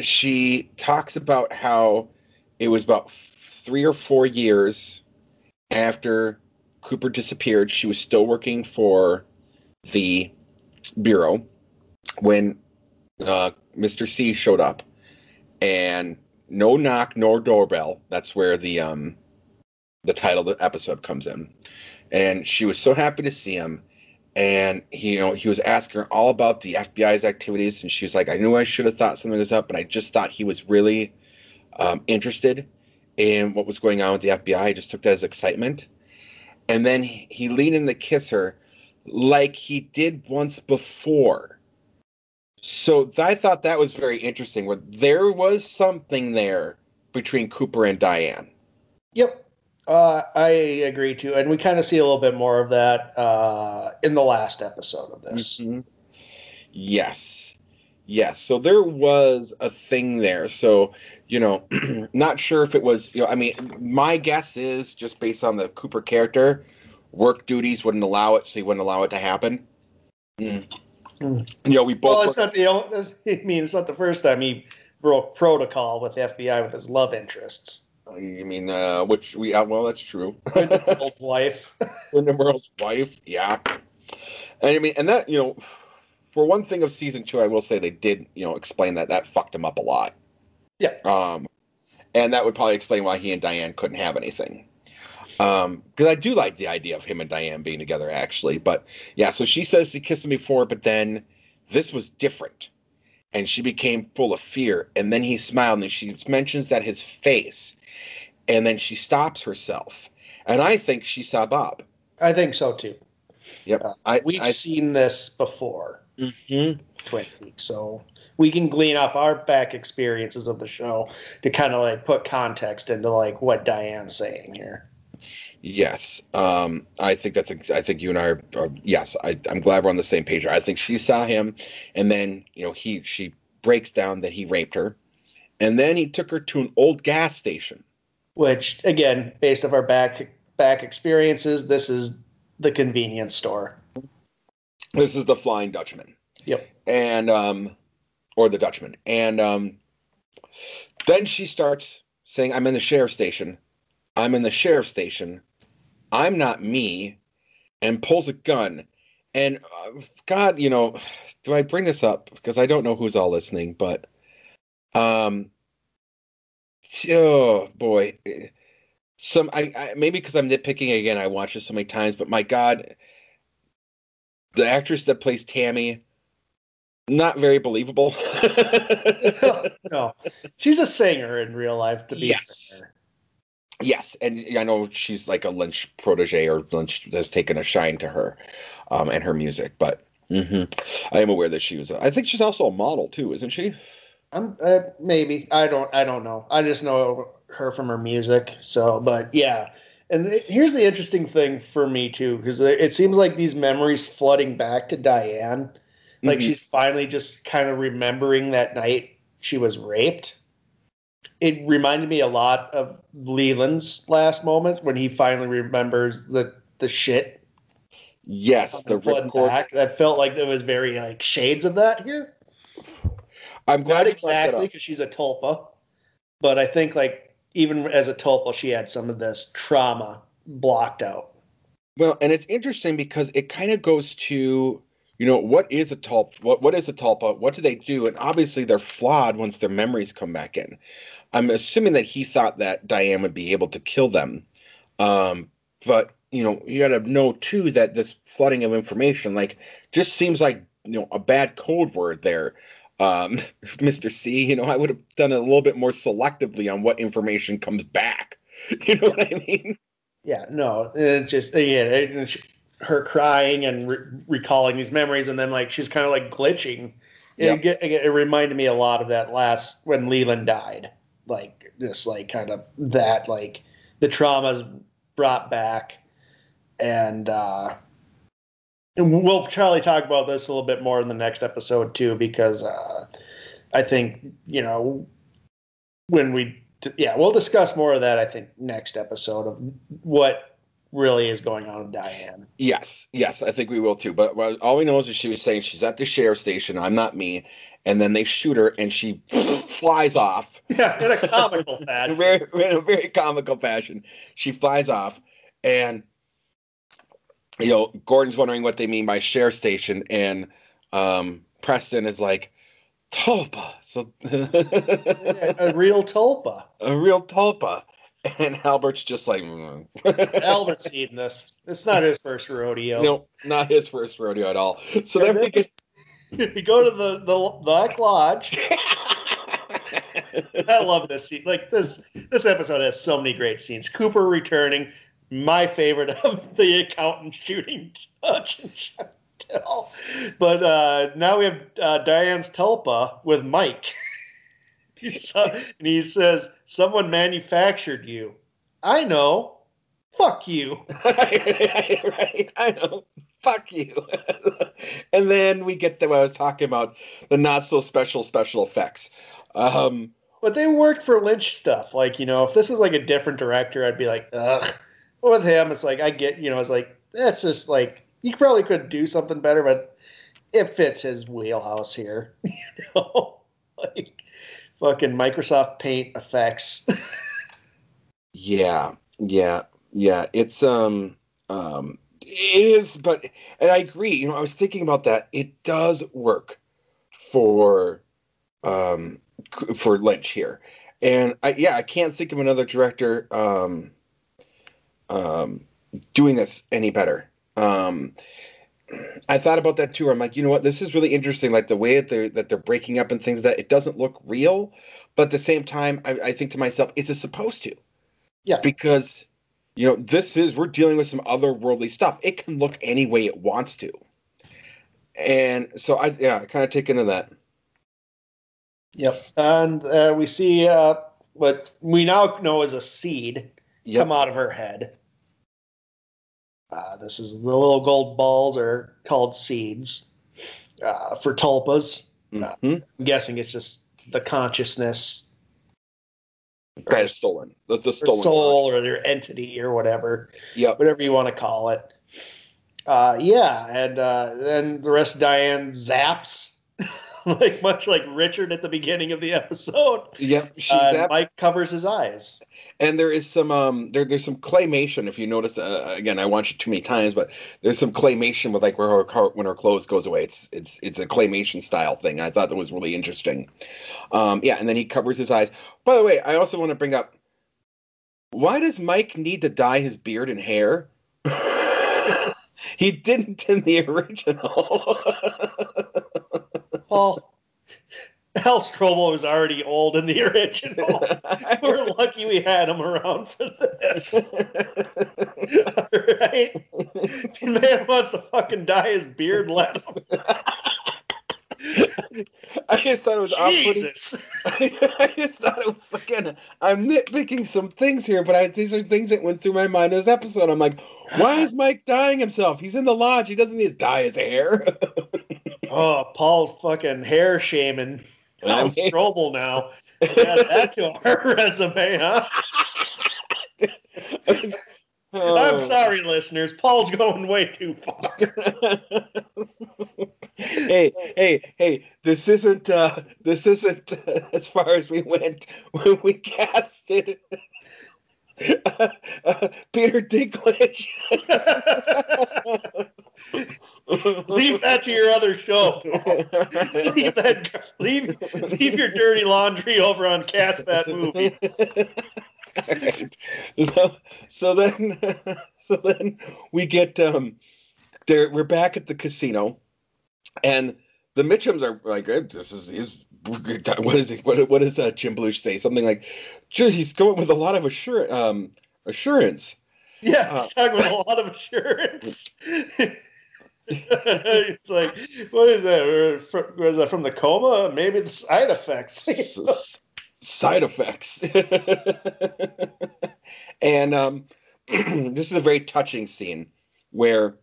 she talks about how it was about three or four years after Cooper disappeared. She was still working for the Bureau when uh, Mister C showed up, and no knock, nor doorbell. That's where the um, the title of the episode comes in. And she was so happy to see him. And he, you know, he was asking her all about the F B I's activities. And she was like, I knew I should have thought something was up, but I just thought he was really um, interested in what was going on with the F B I. I just took that as excitement. And then he, he leaned in to kiss her like he did once before. So th- I thought that was very interesting. Where there was something there between Cooper and Diane. Yep, uh, I agree too. And we kind of see a little bit more of that uh, in the last episode of this. Mm-hmm. Yes, yes. So there was a thing there. So, you know, not sure if it was, you know, I mean, my guess is just based on the Cooper character, work duties wouldn't allow it, so he wouldn't allow it to happen. Mm. You know, we both. Well, it's were, not the only, I mean, it's not the first time he broke protocol with the F B I with his love interests. You mean, uh, which we? Uh, well, that's true. Wyndham Earl's wife. Wyndham Earl's wife. Yeah. And I mean, and that, you know, for one thing of season two, I will say they did, you know, explain that that fucked him up a lot. Yeah. Um, and that would probably explain why he and Diane couldn't have anything. Um, because I do like the idea of him and Diane being together, actually. But yeah, so she says she kissed him before, but then this was different, and she became full of fear. And then he smiled, and she mentions that his face, and then she stops herself. And I think she saw Bob. I think so too. Yep, uh, I, we've I, seen this before, mm-hmm. Twin Peaks, so we can glean off our back experiences of the show to kind of like put context into like what Diane's saying here. Yes, um, I think that's. A, I think you and I are. are yes, I, I'm glad we're on the same page. I think she saw him, and then you know he. She breaks down that he raped her, and then he took her to an old gas station. Which, again, based off our back back experiences, this is the convenience store. This is the Flying Dutchman. Yep. And um, or the Dutchman, and um, then she starts saying, "I'm in the sheriff's station. I'm in the sheriff's station. I'm not me," and pulls a gun. And uh, God, you know, do I bring this up? Because I don't know who's all listening, but um, oh boy, some I, I maybe because I'm nitpicking again. I watched this so many times, but my God, the actress that plays Tammy, not very believable. no, no, she's a singer in real life. To be yes. Fair. Yes, and I know she's like a Lynch protege, or Lynch has taken a shine to her um, and her music, but mm-hmm. I am aware that she was, a, I think she's also a model too, isn't she? Um, uh, maybe. I don't I don't know. I just know her from her music, so, but yeah. And th- here's the interesting thing for me too, because it seems like these memories flooding back to Diane, like mm-hmm. she's finally just kind of remembering that night she was raped. It reminded me a lot of Leland's last moments when he finally remembers the, the shit. Yes, the ripcord. That felt like there was very like shades of that here. I'm glad. Not exactly, because she's a tulpa, but I think like even as a tulpa, she had some of this trauma blocked out. Well, and it's interesting because it kind of goes to, you know, what is a tulpa? What what is a tulpa? What do they do? And obviously, they're flawed once their memories come back in. I'm assuming that he thought that Diane would be able to kill them. Um, but you know, you got to know too that this flooding of information, like, just seems like, you know, a bad code word there. Um, Mister C, you know, I would have done it a little bit more selectively on what information comes back. You know what I mean? Yeah, no, it just, yeah, it, her crying and re- recalling these memories, and then, like, she's kind of, like, glitching. It, yep. it, it reminded me a lot of that last, when Leland died. Like, just, like, kind of that, like, the trauma's brought back. And, uh, we'll probably talk about this a little bit more in the next episode, too, because uh, I think, you know, when we, yeah, we'll discuss more of that, I think, next episode of what really is going on with Diane. Yes, yes, I think we will, too. But well, all we know is that she was saying she's at the sheriff's station, I'm not me, and then they shoot her, and she flies off. Yeah, in a comical fashion. very, in a very comical fashion. She flies off, and... You know, Gordon's wondering what they mean by share station, and um, Preston is like, tulpa. So yeah, a real tulpa. A real tulpa. And Albert's just like, mm. Albert's eating this. It's not his first rodeo. No, not his first rodeo at all. So yeah, then we get could... we go to the the, the lodge. I love this scene. Like this this episode has so many great scenes. Cooper returning. My favorite of the accountant shooting Hutch and Chantel. But uh, now we have uh, Diane's tulpa with Mike. he's, uh, and he says, someone manufactured you. I know. Fuck you. right, right, I know. Fuck you. And then we get to what I was talking about, the not so special special effects. Um, but they work for Lynch stuff. Like, you know, if this was like a different director, I'd be like, ugh. With him, it's like, I get, you know, it's like, that's just like, you probably could do something better, but it fits his wheelhouse here. You know? Like, fucking Microsoft Paint effects. yeah, yeah, yeah. It's, um, um, it is, but, and I agree, you know, I was thinking about that. It does work for, um, for Lynch here. And, I, yeah, I can't think of another director, um, Um, doing this any better. Um, I thought about that too. I'm like, you know what? This is really interesting. Like the way that they're, that they're breaking up and things that it doesn't look real, but at the same time, I, I think to myself, is it supposed to? Yeah. Because, you know, this is, we're dealing with some otherworldly stuff. It can look any way it wants to. And so I, yeah, I kind of take into that. Yep. And uh, we see uh, what we now know is a seed. Yep. Come out of her head. Uh, this is the little gold balls are called seeds uh, for tulpas. Mm-hmm. Uh, I'm guessing it's just the consciousness that is stolen. The, the stolen soul or their entity or whatever. Yep. Whatever you want to call it. Uh, yeah, and uh, then the rest of Diane zaps. Like much like Richard at the beginning of the episode. Yep. She's uh, Mike covers his eyes. And there is some um there there's some claymation if you notice uh, again I watched it too many times, but there's some claymation with like where her car, when her clothes goes away. It's it's it's a claymation style thing. I thought that was really interesting. Um yeah, and then he covers his eyes. By the way, I also want to bring up, why does Mike need to dye his beard and hair? He didn't in the original. Paul, Al Strobel was already old in the original. We're lucky we had him around for this. All right? If the man wants to fucking dye his beard, let him. I just thought it was Jesus. off-putting. I just thought it was, again, I'm nitpicking some things here, but I, these are things that went through my mind in this episode. I'm like, why is Mike dyeing himself? He's in the lodge. He doesn't need to dye his hair. Oh, Paul's fucking hair shaming. Al Strobel now. Add that to our resume, huh? Oh. I'm sorry, listeners. Paul's going way too far. hey, hey, hey! This isn't. Uh, this isn't uh, as far as we went when we casted uh, uh, Peter Dinklage. Leave that to your other show. leave that. Leave. Leave your dirty laundry over on Cast That Movie. Right. So, so then, so then we get um, there. We're back at the casino, and the Mitchums are like, "This is he's, what is it? What, what does uh, Jim Belushi say? Something like, he's going with a lot of assur- um, assurance." Yeah, he's uh, talking with a lot of assurance. It's like, what is that? From, was that from the coma? Maybe the side effects. Side effects. And um, this is a very touching scene where,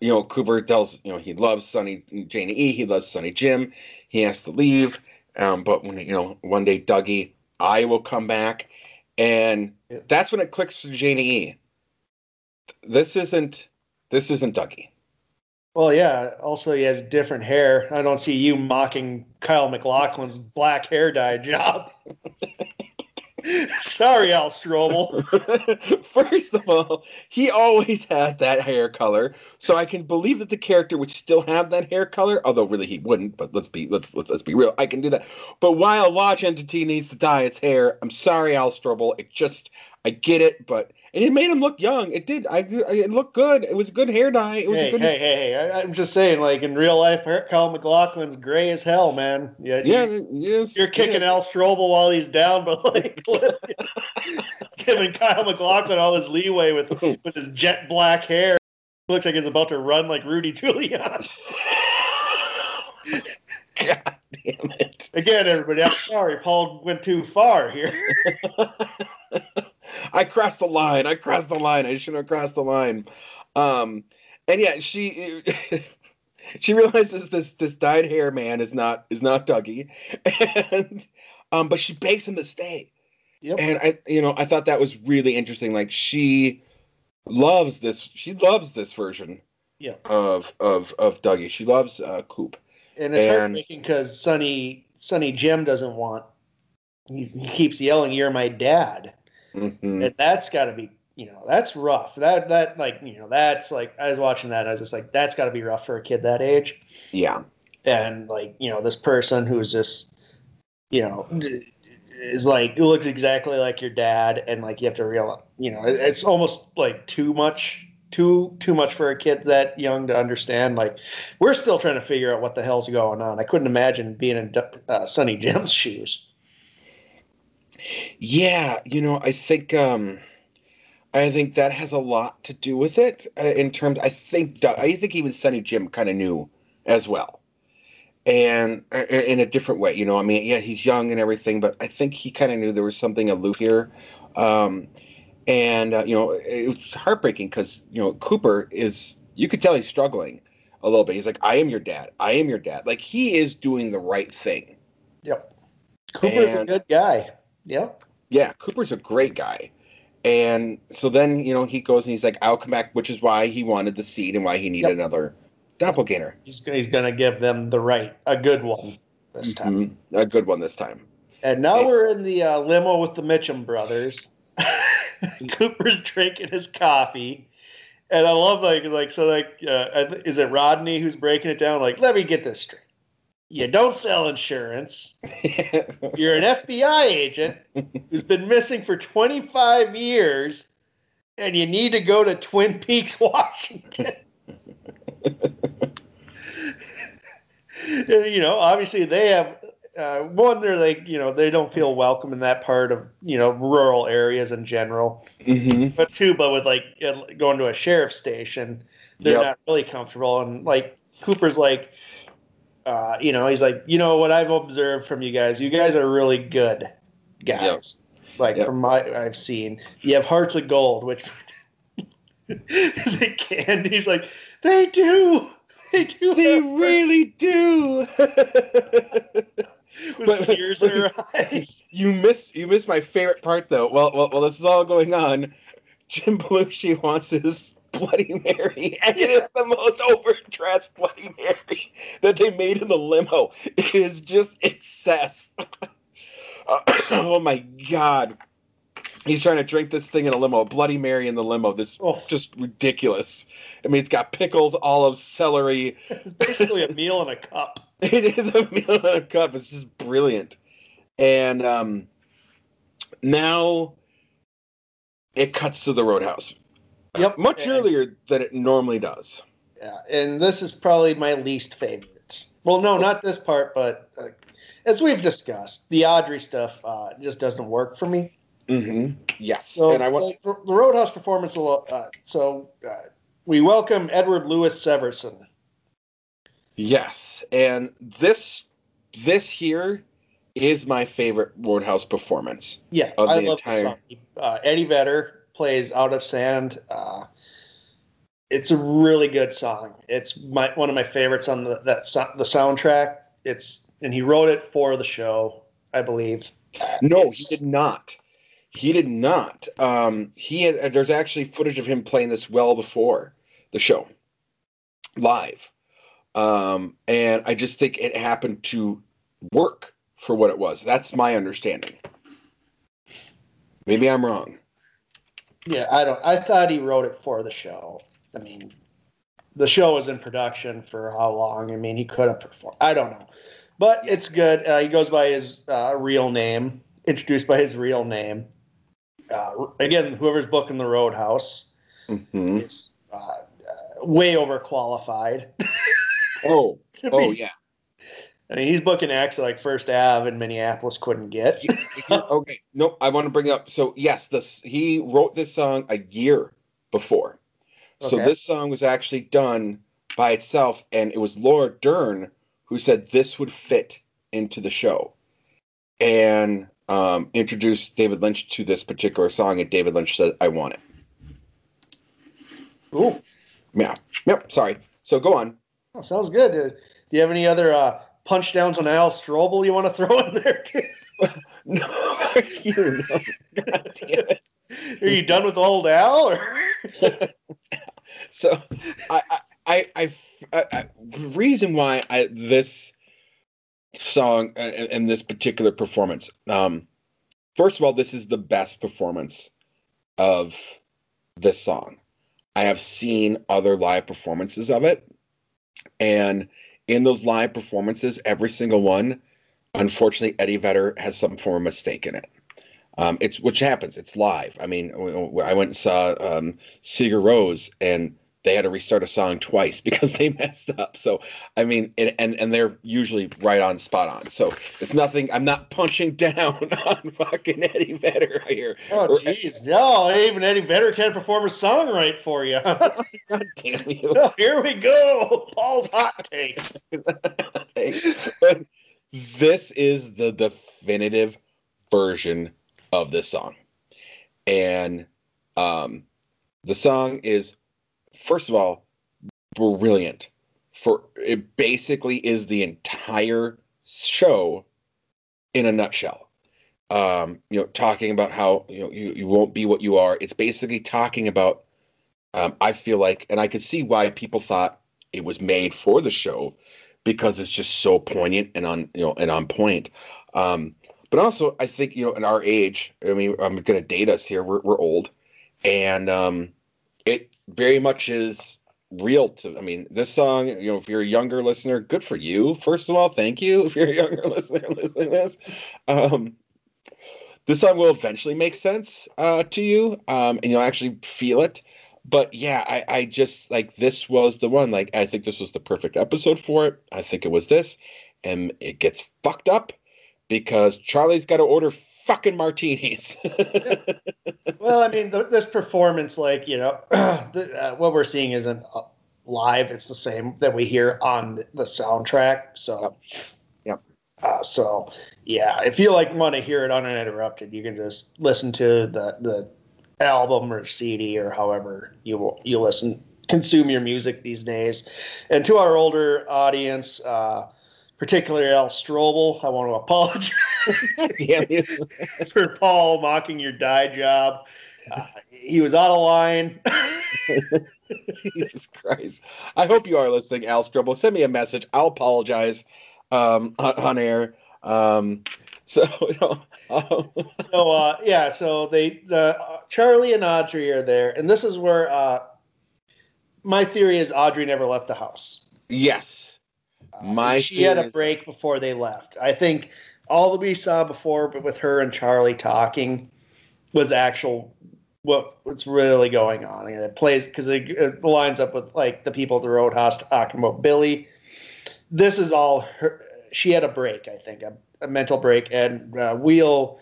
you know, Cooper tells, you know, he loves Sonny, Janie E. He loves Sonny Jim. He has to leave. Um, but, when you know, one day, Dougie, I will come back. And yeah. That's when it clicks for Janie E. This isn't, this isn't Dougie. Well, yeah. Also, he has different hair. I don't see you mocking Kyle MacLachlan's black hair dye job. Sorry, Al Strobel. First of all, he always had that hair color, so I can believe that the character would still have that hair color. Although, really, he wouldn't. But let's be let's let's, let's be real. I can do that. But why a lodge entity needs to dye its hair? I'm sorry, Al Strobel. It just I get it, but. And it made him look young. It did. I, it looked good. It was a good hair dye. It was hey, a good hey, hey, hey. I, I'm just saying, like, in real life, Kyle MacLachlan's gray as hell, man. Yeah, yeah you, yes, you're kicking yes. Al Strobel while he's down, but, like, giving Kyle MacLachlan all his leeway with, with his jet black hair. Looks like he's about to run like Rudy Giuliani. God damn it. Again, everybody, I'm sorry. Paul went too far here. I crossed the line. I crossed the line. I shouldn't have crossed the line. Um, and yeah, she she realizes this this dyed hair man is not is not Dougie, and um, but she begs him to stay. Yep. And I, you know, I thought that was really interesting. Like she loves this. She loves this version. Yeah. Of of of Dougie. She loves uh, Coop. And it's and, heartbreaking because Sonny Sonny Jim doesn't want. He, he keeps yelling, "You're my dad." Mm-hmm. And that's got to be, you know, that's rough. That, that, like, you know, that's like, I was watching that. And I was just like, that's got to be rough for a kid that age. Yeah. And, like, you know, this person who's just, you know, is like, who looks exactly like your dad. And, like, you have to realize, you know, it, it's almost like too much, too, too much for a kid that young to understand. Like, we're still trying to figure out what the hell's going on. I couldn't imagine being in uh, Sonny Jim's shoes. Yeah, you know, I think um, I think that has a lot to do with it. Uh, in terms, I think I think even Sonny Jim kind of knew as well, and uh, in a different way. You know, I mean, yeah, he's young and everything, but I think he kind of knew there was something aloof here. Um, and uh, you know, it was heartbreaking because you know Cooper is you could tell he's struggling a little bit. He's like, "I am your dad. I am your dad." Like he is doing the right thing. Yep, Cooper's and, a good guy. Yeah. Yeah. Cooper's a great guy. And so then, you know, he goes and he's like, I'll come back, which is why he wanted the seed and why he needed yep. another doppelganger. He's, he's going to give them the right, a good one this mm-hmm. time. A good one this time. And now hey. we're in the uh, limo with the Mitchum brothers. Cooper's drinking his coffee. And I love, like, like so, like, uh, is it Rodney who's breaking it down? Like, let me get this straight. You don't sell insurance. You're an F B I agent who's been missing for twenty-five years, and you need to go to Twin Peaks, Washington. And, you know, obviously they have, uh, one, they're like, you know, they don't feel welcome in that part of, you know, rural areas in general. Mm-hmm. But two, but with, like, going to a sheriff's station, they're yep. not really comfortable. And, like, Cooper's like... Uh, you know, he's like, you know what I've observed from you guys. You guys are really good guys. Yep. Like yep. from what I've seen, you have hearts of gold, which is like candy's like they do, they do, they really do. With but, tears in her eyes. You missed, you missed my favorite part though. Well, well, well, this is all going on. Jim Belushi wants his Bloody Mary, and it is the most overdressed Bloody Mary that they made in the limo. It is just excess. Uh, oh my God, he's trying to drink this thing in a limo, a Bloody Mary in the limo. This oh. just ridiculous. I mean, it's got pickles, olives, celery. It's basically a meal in a cup. It is a meal in a cup. It's just brilliant. And um, now it cuts to the roadhouse. Yep. Much and, earlier than it normally does. Yeah, and this is probably my least favorite. Well, no, not this part, but uh, as we've discussed, the Audrey stuff uh, just doesn't work for me. Mm-hmm. Yes. So, and I want the, the roadhouse performance. Uh, so uh, we welcome Edward Louis Severson. Yes, and this this here is my favorite roadhouse performance. Yeah, of the I love entire... the song. Uh, Eddie Vedder plays Out of Sand. Uh, it's a really good song. It's my one of my favorites on the that so, the soundtrack. It's and he wrote it for the show, I believe. Uh, no, he did not. He did not. Um, he had, there's actually footage of him playing this well before the show, live, um, and I just think it happened to work for what it was. That's my understanding. Maybe I'm wrong. Yeah, I don't. I thought he wrote it for the show. I mean, the show was in production for how long? I mean, he could have performed. I don't know, but it's good. Uh, he goes by his uh, real name, introduced by his real name. Uh, again, whoever's booking the Roadhouse mm-hmm. is uh, uh, way overqualified. oh, oh be, yeah. I mean, he's booking acts like First Ave in Minneapolis couldn't get. Okay, no, I want to bring up. So yes, this he wrote this song a year before. Okay. So this song was actually done by itself, and it was Laura Dern who said this would fit into the show, and um, introduced David Lynch to this particular song, and David Lynch said, "I want it." Ooh. Yeah. Yep. Sorry. So go on. Oh, sounds good. Uh, do you have any other uh, punch downs on Al Strobel you want to throw in there too? No. You know. God damn it. Are you done with old Al? Or? So, I, I, I, I, I, the reason why I this. song and, and this particular performance. Um, first of all, this is the best performance of this song. I have seen other live performances of it, and in those live performances, every single one, unfortunately, Eddie Vedder has some form of mistake in it. Um, it's which happens. It's live. I mean, I went and saw um, Sigur Rós, and they had to restart a song twice because they messed up. So, I mean, it, and, and they're usually right on, spot on. So it's nothing. I'm not punching down on fucking Eddie Vedder here. Oh, jeez. No, even Eddie Vedder can't perform a song right for you. God damn you. No, here we go. Paul's hot takes. But this is the definitive version of this song. And um, the song is... First of all, brilliant. For it basically is the entire show in a nutshell. Um, you know, talking about how you know you, you won't be what you are. It's basically talking about. Um, I feel like, and I could see why people thought it was made for the show, because it's just so poignant and on you know and on point. Um, but also, I think you know, in our age, I mean, I'm going to date us here. We're we're old, and um, it. Very much is real to, I mean, this song, you know, if you're a younger listener, good for you. First of all, thank you. If you're a younger listener listening to this, um, this song will eventually make sense uh, to you, um, and you'll actually feel it. But yeah, I, I just like this was the one, like, I think this was the perfect episode for it. I think it was this, and it gets fucked up because Charlie's got to order fucking martinis. Well, I mean, th- this performance, like, you know, the, uh, what we're seeing isn't uh, live. It's the same that we hear on the soundtrack. So, yeah. Uh, so, yeah, if you like want to hear it uninterrupted, you can just listen to the, the album or C D or however you you listen, consume your music these days. And to our older audience, uh, particularly Al Strobel, I want to apologize for Paul mocking your dye job. Uh, he was out of line. Jesus Christ. I hope you are listening, Al Strobel. Send me a message. I'll apologize um, on, on air. Um, so, you know, um. so uh, yeah, so they, the, uh, Charlie and Audrey are there. And this is where uh, my theory is Audrey never left the house. Yes. My she had a break before they left. I think all that we saw before, but with her and Charlie talking, was actual what what's really going on, and it plays because it, it lines up with like the people at the Roadhouse talking about Billy. This is all her. She had a break, I think, a, a mental break, and uh, we'll.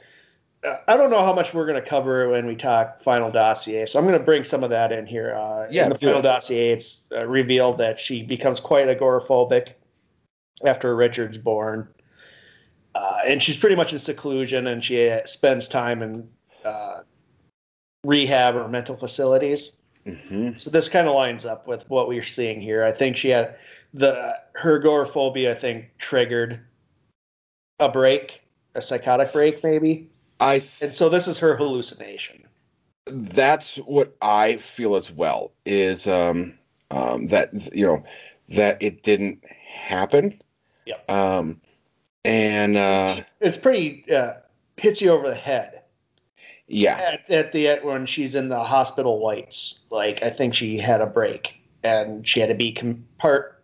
Uh, I don't know how much we're going to cover when we talk Final Dossier, so I'm going to bring some of that in here. Uh, yeah, in the Final Dossier, it's uh, revealed that she becomes quite agoraphobic after Richard's born, uh, and she's pretty much in seclusion, and she uh, spends time in uh, rehab or mental facilities. Mm-hmm. So this kind of lines up with what we're seeing here. I think she had the her agoraphobia, I think, triggered a break, a psychotic break, maybe. I th- and so this is her hallucination. That's what I feel as well. Is um, um, that you know that it didn't happen. Yeah. Um, and uh, it's pretty uh, hits you over the head. Yeah. At, at the end when she's in the hospital whites, like I think she had a break and she had to be com- part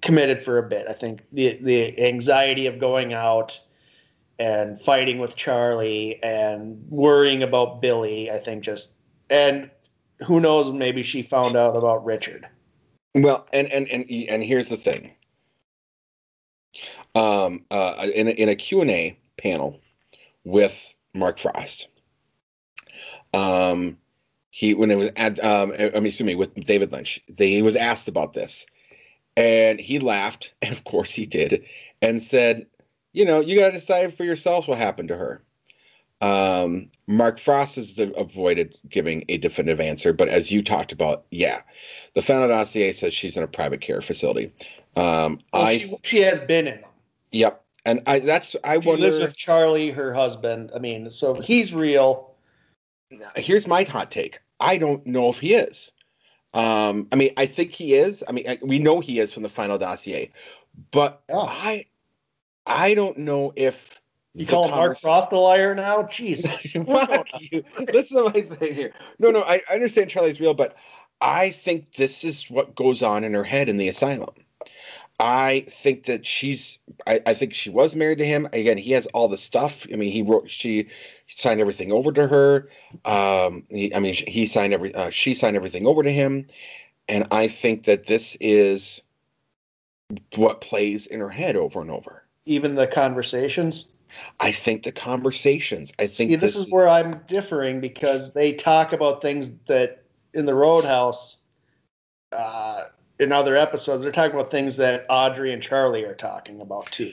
committed for a bit. I think the the anxiety of going out and fighting with Charlie and worrying about Billy, I think just and who knows, maybe she found out about Richard. Well, and and and, and here's the thing. Um, uh, in a, in a Q and A panel with Mark Frost. Um, he, when it was at, um, I mean, excuse me, with David Lynch, they, he was asked about this and he laughed. And of course he did. And said, you know, you got to decide for yourselves what happened to her. Um, Mark Frost has avoided giving a definitive answer, but as you talked about, yeah, the Final Dossier says she's in a private care facility. Um, well, I, she, she has been in them. Yep. And I, that's, I she wonder. She lives with Charlie, her husband. I mean, so he's real. Here's my hot take. I don't know if he is. Um, I mean, I think he is. I mean, I, we know he is from the Final Dossier, but oh. I, I don't know if you call converse- Mark Frost a liar now. Jesus, you. Listen to my thing here. No, no, I, I understand Charlie's real, but I think this is what goes on in her head in the asylum. I think that she's, I, I think she was married to him. Again, he has all the stuff. I mean, he wrote, she signed everything over to her. Um, he, I mean, he signed every, uh, she signed everything over to him. And I think that this is what plays in her head over and over. Even the conversations? I think the conversations. I think See, this, this is where I'm differing because they talk about things that in the Roadhouse, uh, in other episodes, they're talking about things that Audrey and Charlie are talking about too.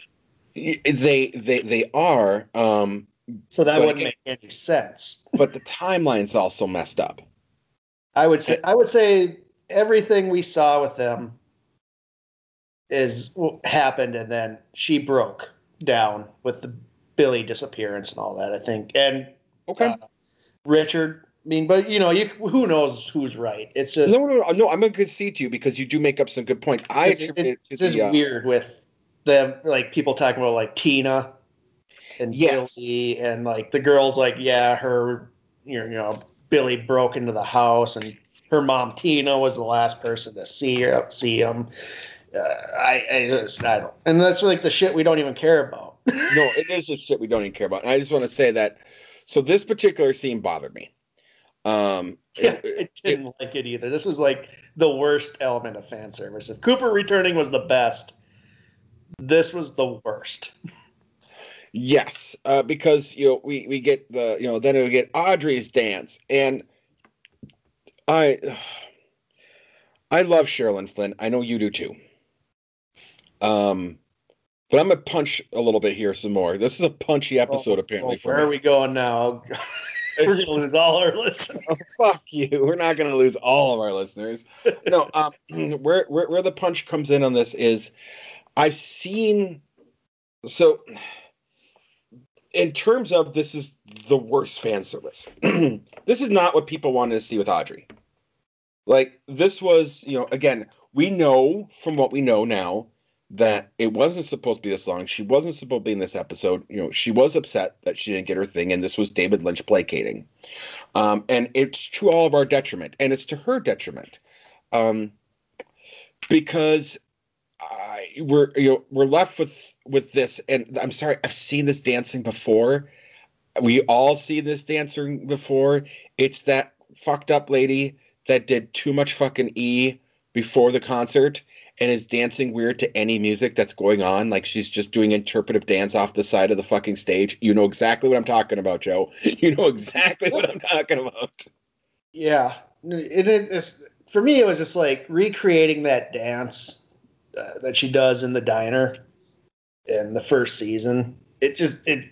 They they they are. Um, so that wouldn't it, make any sense. But the timeline's also messed up. I would say I would say everything we saw with them is happened, and then she broke down with the Billy disappearance and all that. I think and okay, uh, Richard. I mean, but, you know, you, who knows who's right? It's just... No, no, no, no I'm going to concede to you because you do make up some good points. I attribute it, it to This is uh, weird with the, like, people talking about, like, Tina and yes. Billy and, like, the girl's like, yeah, her, you know, Billy broke into the house and her mom, Tina, was the last person to see her, see him. Uh, I, I just, I don't... And that's, like, the shit we don't even care about. No, it is the shit we don't even care about. And I just want to say that... So this particular scene bothered me. Um, yeah, it, I didn't it, like it either. This was like the worst element of fan service. If Cooper returning was the best, this was the worst. Yes, uh, because you know we, we get the you know then we get Audrey's dance, and I I love Sherilyn Flynn. I know you do too. Um, but I'm gonna punch a little bit here some more. This is a punchy episode oh, apparently. Oh, for where me. Are we going now? We're going to lose all our listeners. Oh, fuck you. We're not going to lose all of our listeners. No, um, where, where where the punch comes in on this is I've seen... So, in terms of this is the worst fan service. This is not what people wanted to see with Audrey. Like, this was, you know, again, we know from what we know now that it wasn't supposed to be this long. She wasn't supposed to be in this episode. You know, she was upset that she didn't get her thing, and this was David Lynch placating. Um, and it's to all of our detriment, and it's to her detriment, um, because I, we're you know we're left with with this. And I'm sorry, I've seen this dancing before. we all see this dancer before. It's that fucked up lady that did too much fucking E before the concert and is dancing weird to any music that's going on. Like, she's just doing interpretive dance off the side of the fucking stage. You know exactly what I'm talking about, Joe. You know exactly what I'm talking about. Yeah. It is, for me, it was just like recreating that dance uh, that she does in the diner in the first season. It just, it,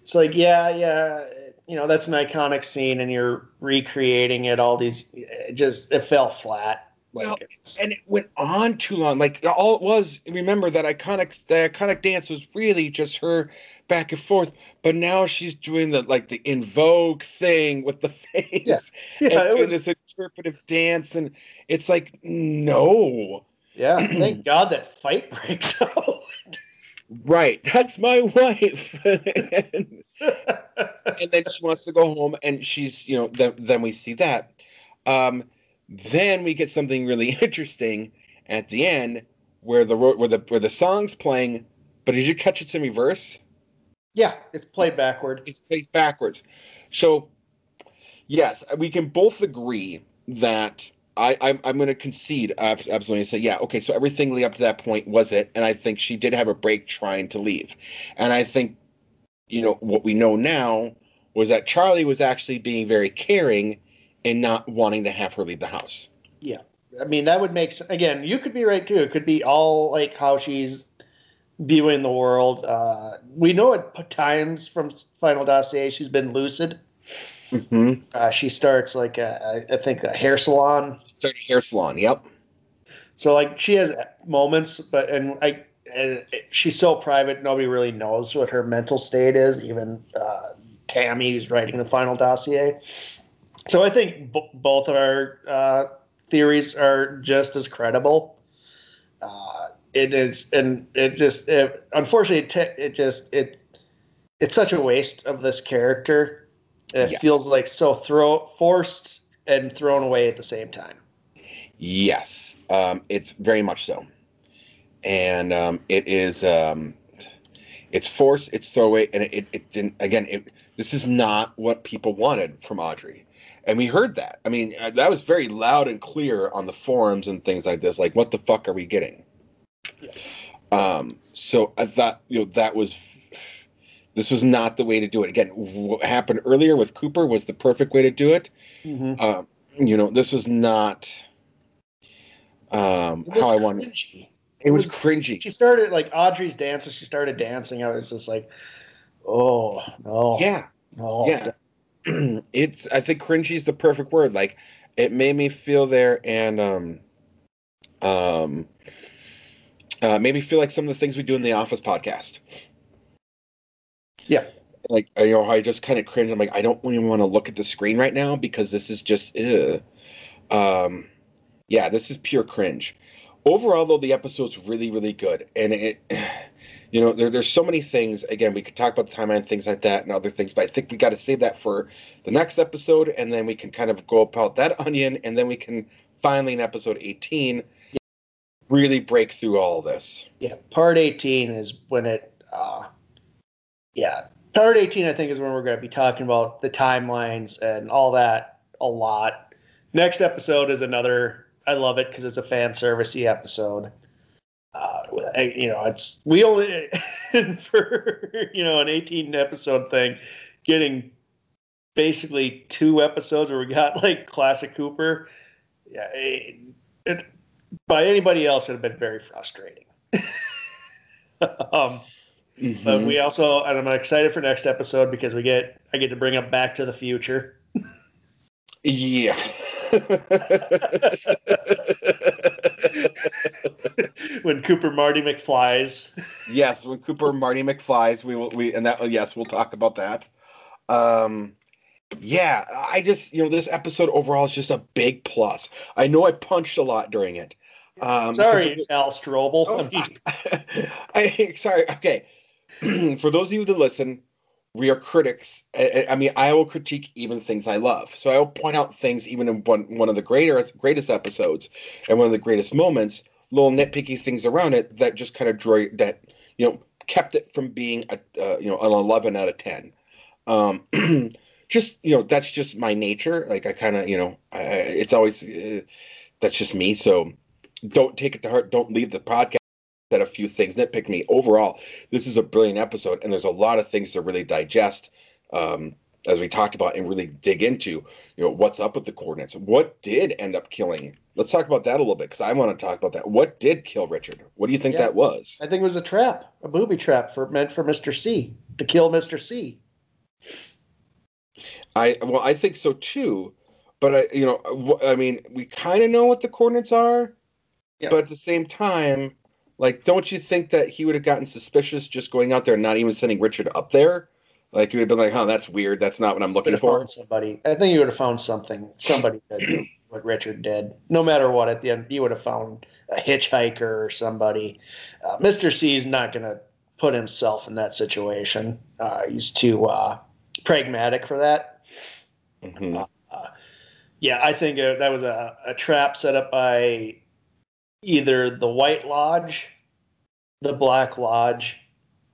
it's like, yeah, yeah. You know, that's an iconic scene and you're recreating it. All these, it just, it fell flat. Like, well, and it went on too long. Like, all it was, remember that iconic, the iconic dance was really just her back and forth. But now she's doing the, like, the In Vogue thing with the face. Yeah. Yeah, and it was this interpretive dance. And it's like, no. Yeah. Thank God that fight breaks out. Right. That's my wife. and, and then she wants to go home. And she's, you know, th- then we see that. Um, then we get something really interesting at the end where the where the where the song's playing, but did you catch it's in reverse? Yeah, it's played backward. It's played backwards. So, yes, we can both agree that I, I'm, I'm going to concede absolutely and say, yeah, okay, so everything leading up to that point was it, and I think she did have a break trying to leave. And I think, you know, what we know now was that Charlie was actually being very caring and not wanting to have her leave the house. Yeah. I mean, that would make sense. Again, you could be right, too. It could be all, like, how she's viewing the world. Uh, we know at times from Final Dossier she's been lucid. Mm-hmm. Uh, she starts, like, a, I think, a hair salon. She started a hair salon, yep. So, like, she has moments, but and I and she's so private, nobody really knows what her mental state is, even uh, Tammy, who's writing the Final Dossier. So I think b- both of our uh, theories are just as credible. Uh, it is, and it just it, unfortunately, it, t- it just it it's such a waste of this character. And it yes. feels like so throw forced and thrown away at the same time. Yes, um, it's very much so, and um, it is. Um, it's forced. It's throw away, and it, it, it didn't. Again, it, this is not what people wanted from Audrey. And we heard that. I mean, that was very loud and clear on the forums and things like this. Like, what the fuck are we getting? Yeah. Um, so I thought, you know, that was, this was not the way to do it. Again, what happened earlier with Cooper was the perfect way to do it. Mm-hmm. Um, you know, this was not um, was how I wanted. It, it was, was cringy. She started, like, Audrey's dances. She started dancing. I was just like, oh, no. Yeah. No. Yeah. It's, I think cringy is the perfect word. Like, it made me feel there and um, um, uh, made me feel like some of the things we do in the Office podcast. Yeah. Like, you know, I just kind of cringe. I'm like, I don't even want to look at the screen right now because this is just, ugh. Um, yeah, this is pure cringe. Overall, though, the episode's really, really good. And it, you know, there, there's so many things. Again, we could talk about the timeline and things like that and other things, but I think we got to save that for the next episode, and then we can kind of go about that onion, and then we can finally, in episode eighteen, yeah. really break through all of this. Yeah, part eighteen is when it, uh, yeah, part eighteen, I think, is when we're going to be talking about the timelines and all that a lot. Next episode is another... I love it because it's a fan servicey episode. Uh, I, you know, it's we only for you know an eighteen episode thing, getting basically two episodes where we got like classic Cooper. Yeah, it, it, by anybody else, it would have been very frustrating. um, mm-hmm. But we also, and I'm excited for next episode because we get I get to bring up Back to the Future. Yeah. When Cooper Marty McFlies. Yes, when Cooper Marty McFlies, we will we and that yes, we'll talk about that. Um yeah, I just you know this episode overall is just a big plus. I know I punched a lot during it. Um Sorry, was, Al Strobel. Oh, I, I sorry, okay. For those of you that listen, we are critics. I, I mean, I will critique even things I love. So I will point out things even in one, one of the greater, greatest episodes and one of the greatest moments, little nitpicky things around it that just kind of drew that, you know, kept it from being, a uh, you know, an eleven out of ten. Um, just, you know, that's just my nature. Like I kind of, you know, I, it's always, uh, that's just me. So don't take it to heart. Don't leave the podcast at a few things that picked me. Overall, this is a brilliant episode, and there's a lot of things to really digest. Um, as we talked about, and really dig into, you know, what's up with the coordinates. What did end up killing? Let's talk about that a little bit, because I want to talk about that. What did kill Richard? What do you think yeah, that was? I think it was a trap, a booby trap for meant for Mister C, to kill Mister C. I well, I think so too, but I, you know, I mean, we kind of know what the coordinates are, yeah. but at the same time, like, don't you think that he would have gotten suspicious just going out there and not even sending Richard up there? Like, you would have been like, huh, that's weird. That's not what I'm looking for. Somebody, I think you would have found something. Somebody that did what Richard did. No matter what, at the end, you would have found a hitchhiker or somebody. Uh, Mister C is not going to put himself in that situation. Uh, he's too uh, pragmatic for that. Mm-hmm. Uh, yeah, I think uh, that was a, a trap set up by either the White Lodge, the Black Lodge,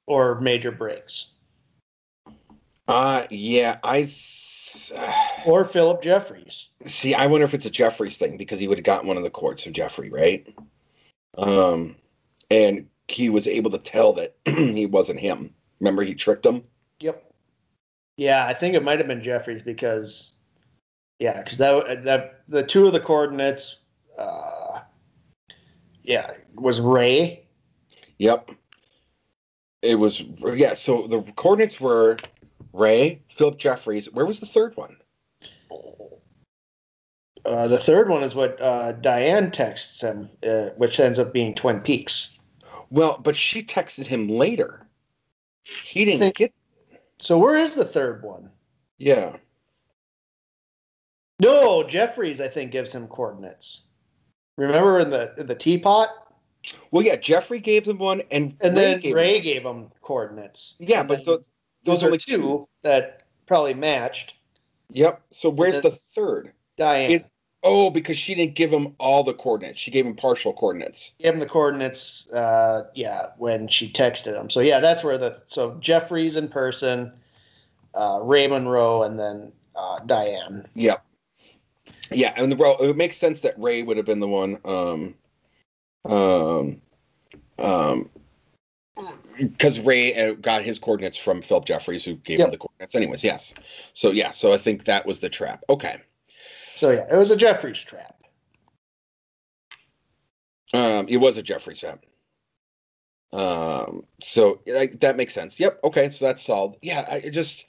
or Major Briggs. Uh, yeah, I... Th- or Philip Jeffries. See, I wonder if it's a Jeffries thing, because he would have gotten one of the courts of Jeffrey, right? Um, and he was able to tell that he wasn't him. Remember, he tricked him? Yep. Yeah, I think it might have been Jeffries, because... Yeah, because that, that the two of the coordinates... Uh, yeah, was Ray. Yep. It was... Yeah, so the coordinates were... Ray, Philip Jeffries. Where was the third one? Uh, the third one is what uh, Diane texts him, uh, which ends up being Twin Peaks. Well, but she texted him later. He didn't think, get... So where is the third one? Yeah. No, Jeffries, I think, gives him coordinates. Remember in the in the teapot? Well, yeah, Jeffrey gave him one, and and Ray then gave Ray him. gave him coordinates. Yeah, and but... Then, the, Those, Those are like two, two that probably matched. Yep. So where's the third? Diane. Is, oh, because she didn't give him all the coordinates. She gave him partial coordinates. She gave him the coordinates, uh, yeah, when she texted him. So, yeah, that's where the – so Jeffries in person, uh, Ray Monroe, and then uh, Diane. Yep. Yeah, and the, well, it makes sense that Ray would have been the one um, – um, um, because Ray got his coordinates from Philip Jeffries, who gave yep. him the coordinates. Anyways, yes. So, yeah. So, I think that was the trap. Okay. So, yeah. It was a Jeffries trap. Um, it was a Jeffries trap. Um, so, I, that makes sense. Yep. Okay. So, that's solved. Yeah. I just...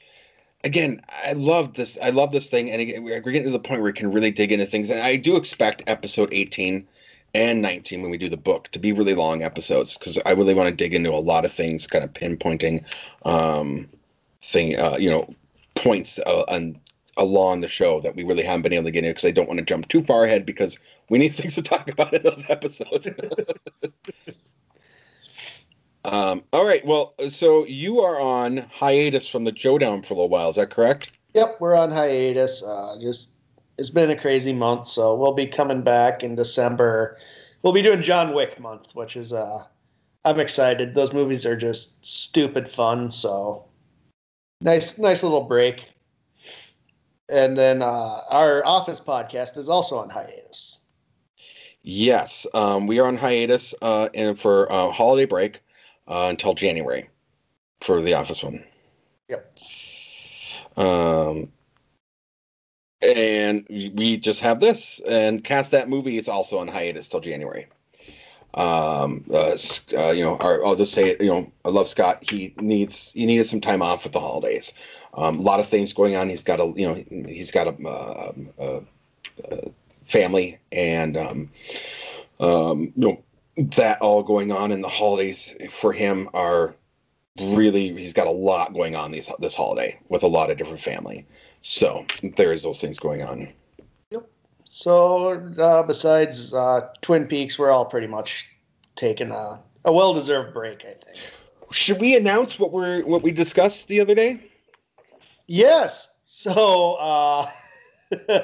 Again, I love this. I love this thing. And we're getting to the point where we can really dig into things. And I do expect episode eighteen... and nineteen, when we do the book, to be really long episodes, because I really want to dig into a lot of things, kind of pinpointing, um, thing, uh, you know, points uh, on, along the show that we really haven't been able to get into, because I don't want to jump too far ahead, because we need things to talk about in those episodes. um, all right, well, so you are on hiatus from the Jodown for a little while, is that correct? Yep, we're on hiatus. Uh, just. It's been a crazy month, so we'll be coming back in December. We'll be doing John Wick month, which is, uh, I'm excited. Those movies are just stupid fun, so nice nice little break. And then uh, our office podcast is also on hiatus. Yes, um, we are on hiatus uh, and for uh, holiday break uh, until January for the office one. Yep. Um. And we just have this, and Cast That Movie is also on hiatus till January. Um, uh, uh, you know, our, I'll just say it, you know, I love Scott. He needs, he needed some time off with the holidays. Um, a lot of things going on. He's got a, you know, he's got a, uh, uh, uh, family and, um, um, you know, that all going on in the holidays for him are really, he's got a lot going on these, this holiday with a lot of different family. So there is those things going on. Yep. So uh, besides uh, Twin Peaks, we're all pretty much taking a, a well-deserved break, I think. Should we announce what we what we discussed the other day? Yes. So uh, uh,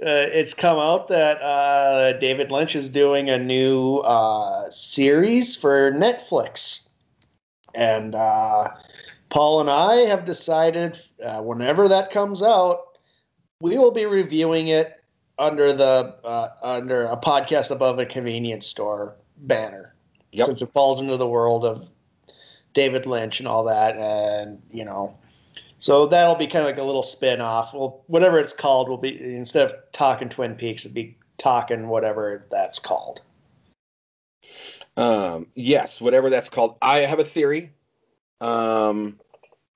it's come out that uh, David Lynch is doing a new uh, series for Netflix. And uh, Paul and I have decided uh, whenever that comes out, we will be reviewing it under the uh, under a podcast above a convenience store banner, yep. Since it falls into the world of David Lynch and all that, and you know, so that'll be kind of like a little spin off. Well, whatever it's called will be, instead of Talking Twin Peaks, it'd be Talking whatever that's called. Um, yes, whatever that's called. I have a theory. Um,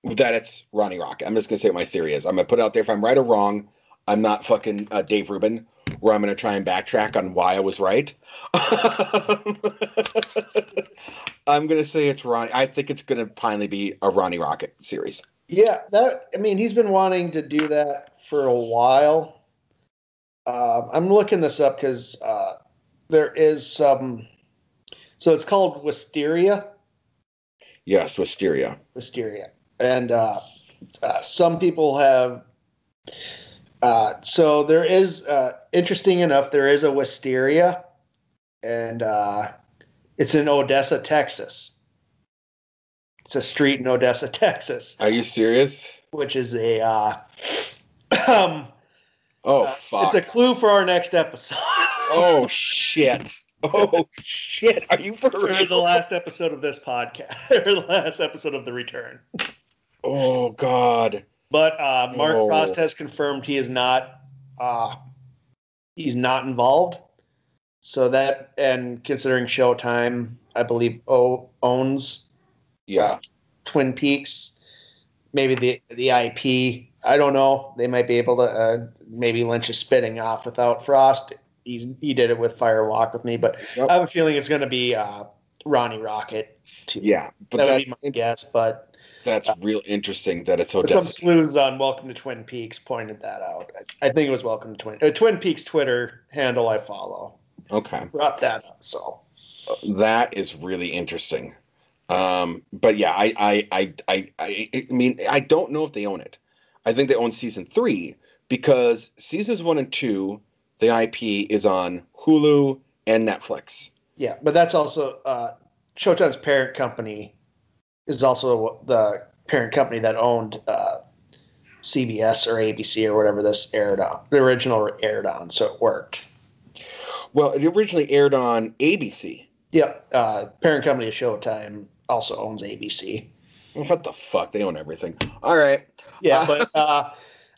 that it's Ronnie Rocket. I'm just gonna say what my theory is. I'm gonna put it out there. If I'm right or wrong, I'm not fucking uh, Dave Rubin, where I'm gonna try and backtrack on why I was right. I'm gonna say it's Ronnie. I think it's gonna finally be a Ronnie Rocket series. Yeah, that. I mean, he's been wanting to do that for a while. Uh, I'm looking this up because uh, there is some. So it's called Wisteria. Yes, Wisteria. Wisteria. And uh, uh, some people have... Uh, so there is, uh, interesting enough, there is a Wisteria, and uh, it's in Odessa, Texas. It's a street in Odessa, Texas. Are you serious? Which is a... Uh, um, oh, uh, fuck. It's a clue for our next episode. Oh, shit. Oh, shit. Are you for real? The last episode of this podcast. Or the last episode of The Return. Oh, God. But uh, Mark oh. Frost has confirmed he is not uh, he's not involved. So that, and considering Showtime, I believe, o- owns yeah. Twin Peaks, maybe the, the I P. I don't know. They might be able to, uh, maybe Lynch is spitting off without Frost. He's, he did it with Fire Walk with Me, but yep. I have a feeling it's going to be uh, Ronnie Rocket. Too. Yeah, but that would be my guess. But that's uh, real interesting that it's so. Some sleuths on Welcome to Twin Peaks pointed that out. I, I think it was Welcome to Twin uh, Twin Peaks Twitter handle I follow. Okay, brought that up. So that is really interesting. Um, but yeah, I I, I I I I mean, I don't know if they own it. I think they own season three because seasons one and two. The I P is on Hulu and Netflix. Yeah, but that's also uh, Showtime's parent company is also the parent company that owned uh, C B S or A B C or whatever this aired on. The original aired on, so it worked. Well, it originally aired on A B C. Yep, uh, parent company of Showtime also owns A B C. What the fuck? They own everything. All right. Yeah, but uh,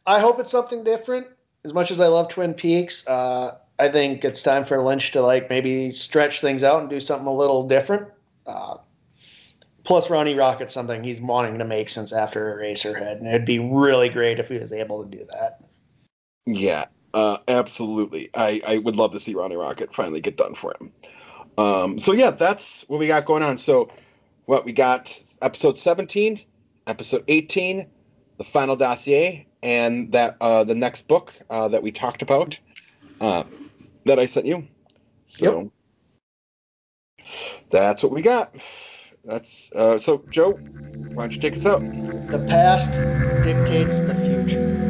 I hope it's something different. As much as I love Twin Peaks, uh, I think it's time for Lynch to like maybe stretch things out and do something a little different. Uh, plus, Ronnie Rocket's something he's wanting to make since after Eraserhead, and it'd be really great if he was able to do that. Yeah, uh, absolutely. I, I would love to see Ronnie Rocket finally get done for him. Um, so yeah, that's what we got going on. So what we got: episode seventeen, episode eighteen, the final dossier. And that uh, the next book uh, that we talked about uh, that I sent you. So yep. That's what we got. That's uh, so, Joe, why don't you take us out? The past dictates the future.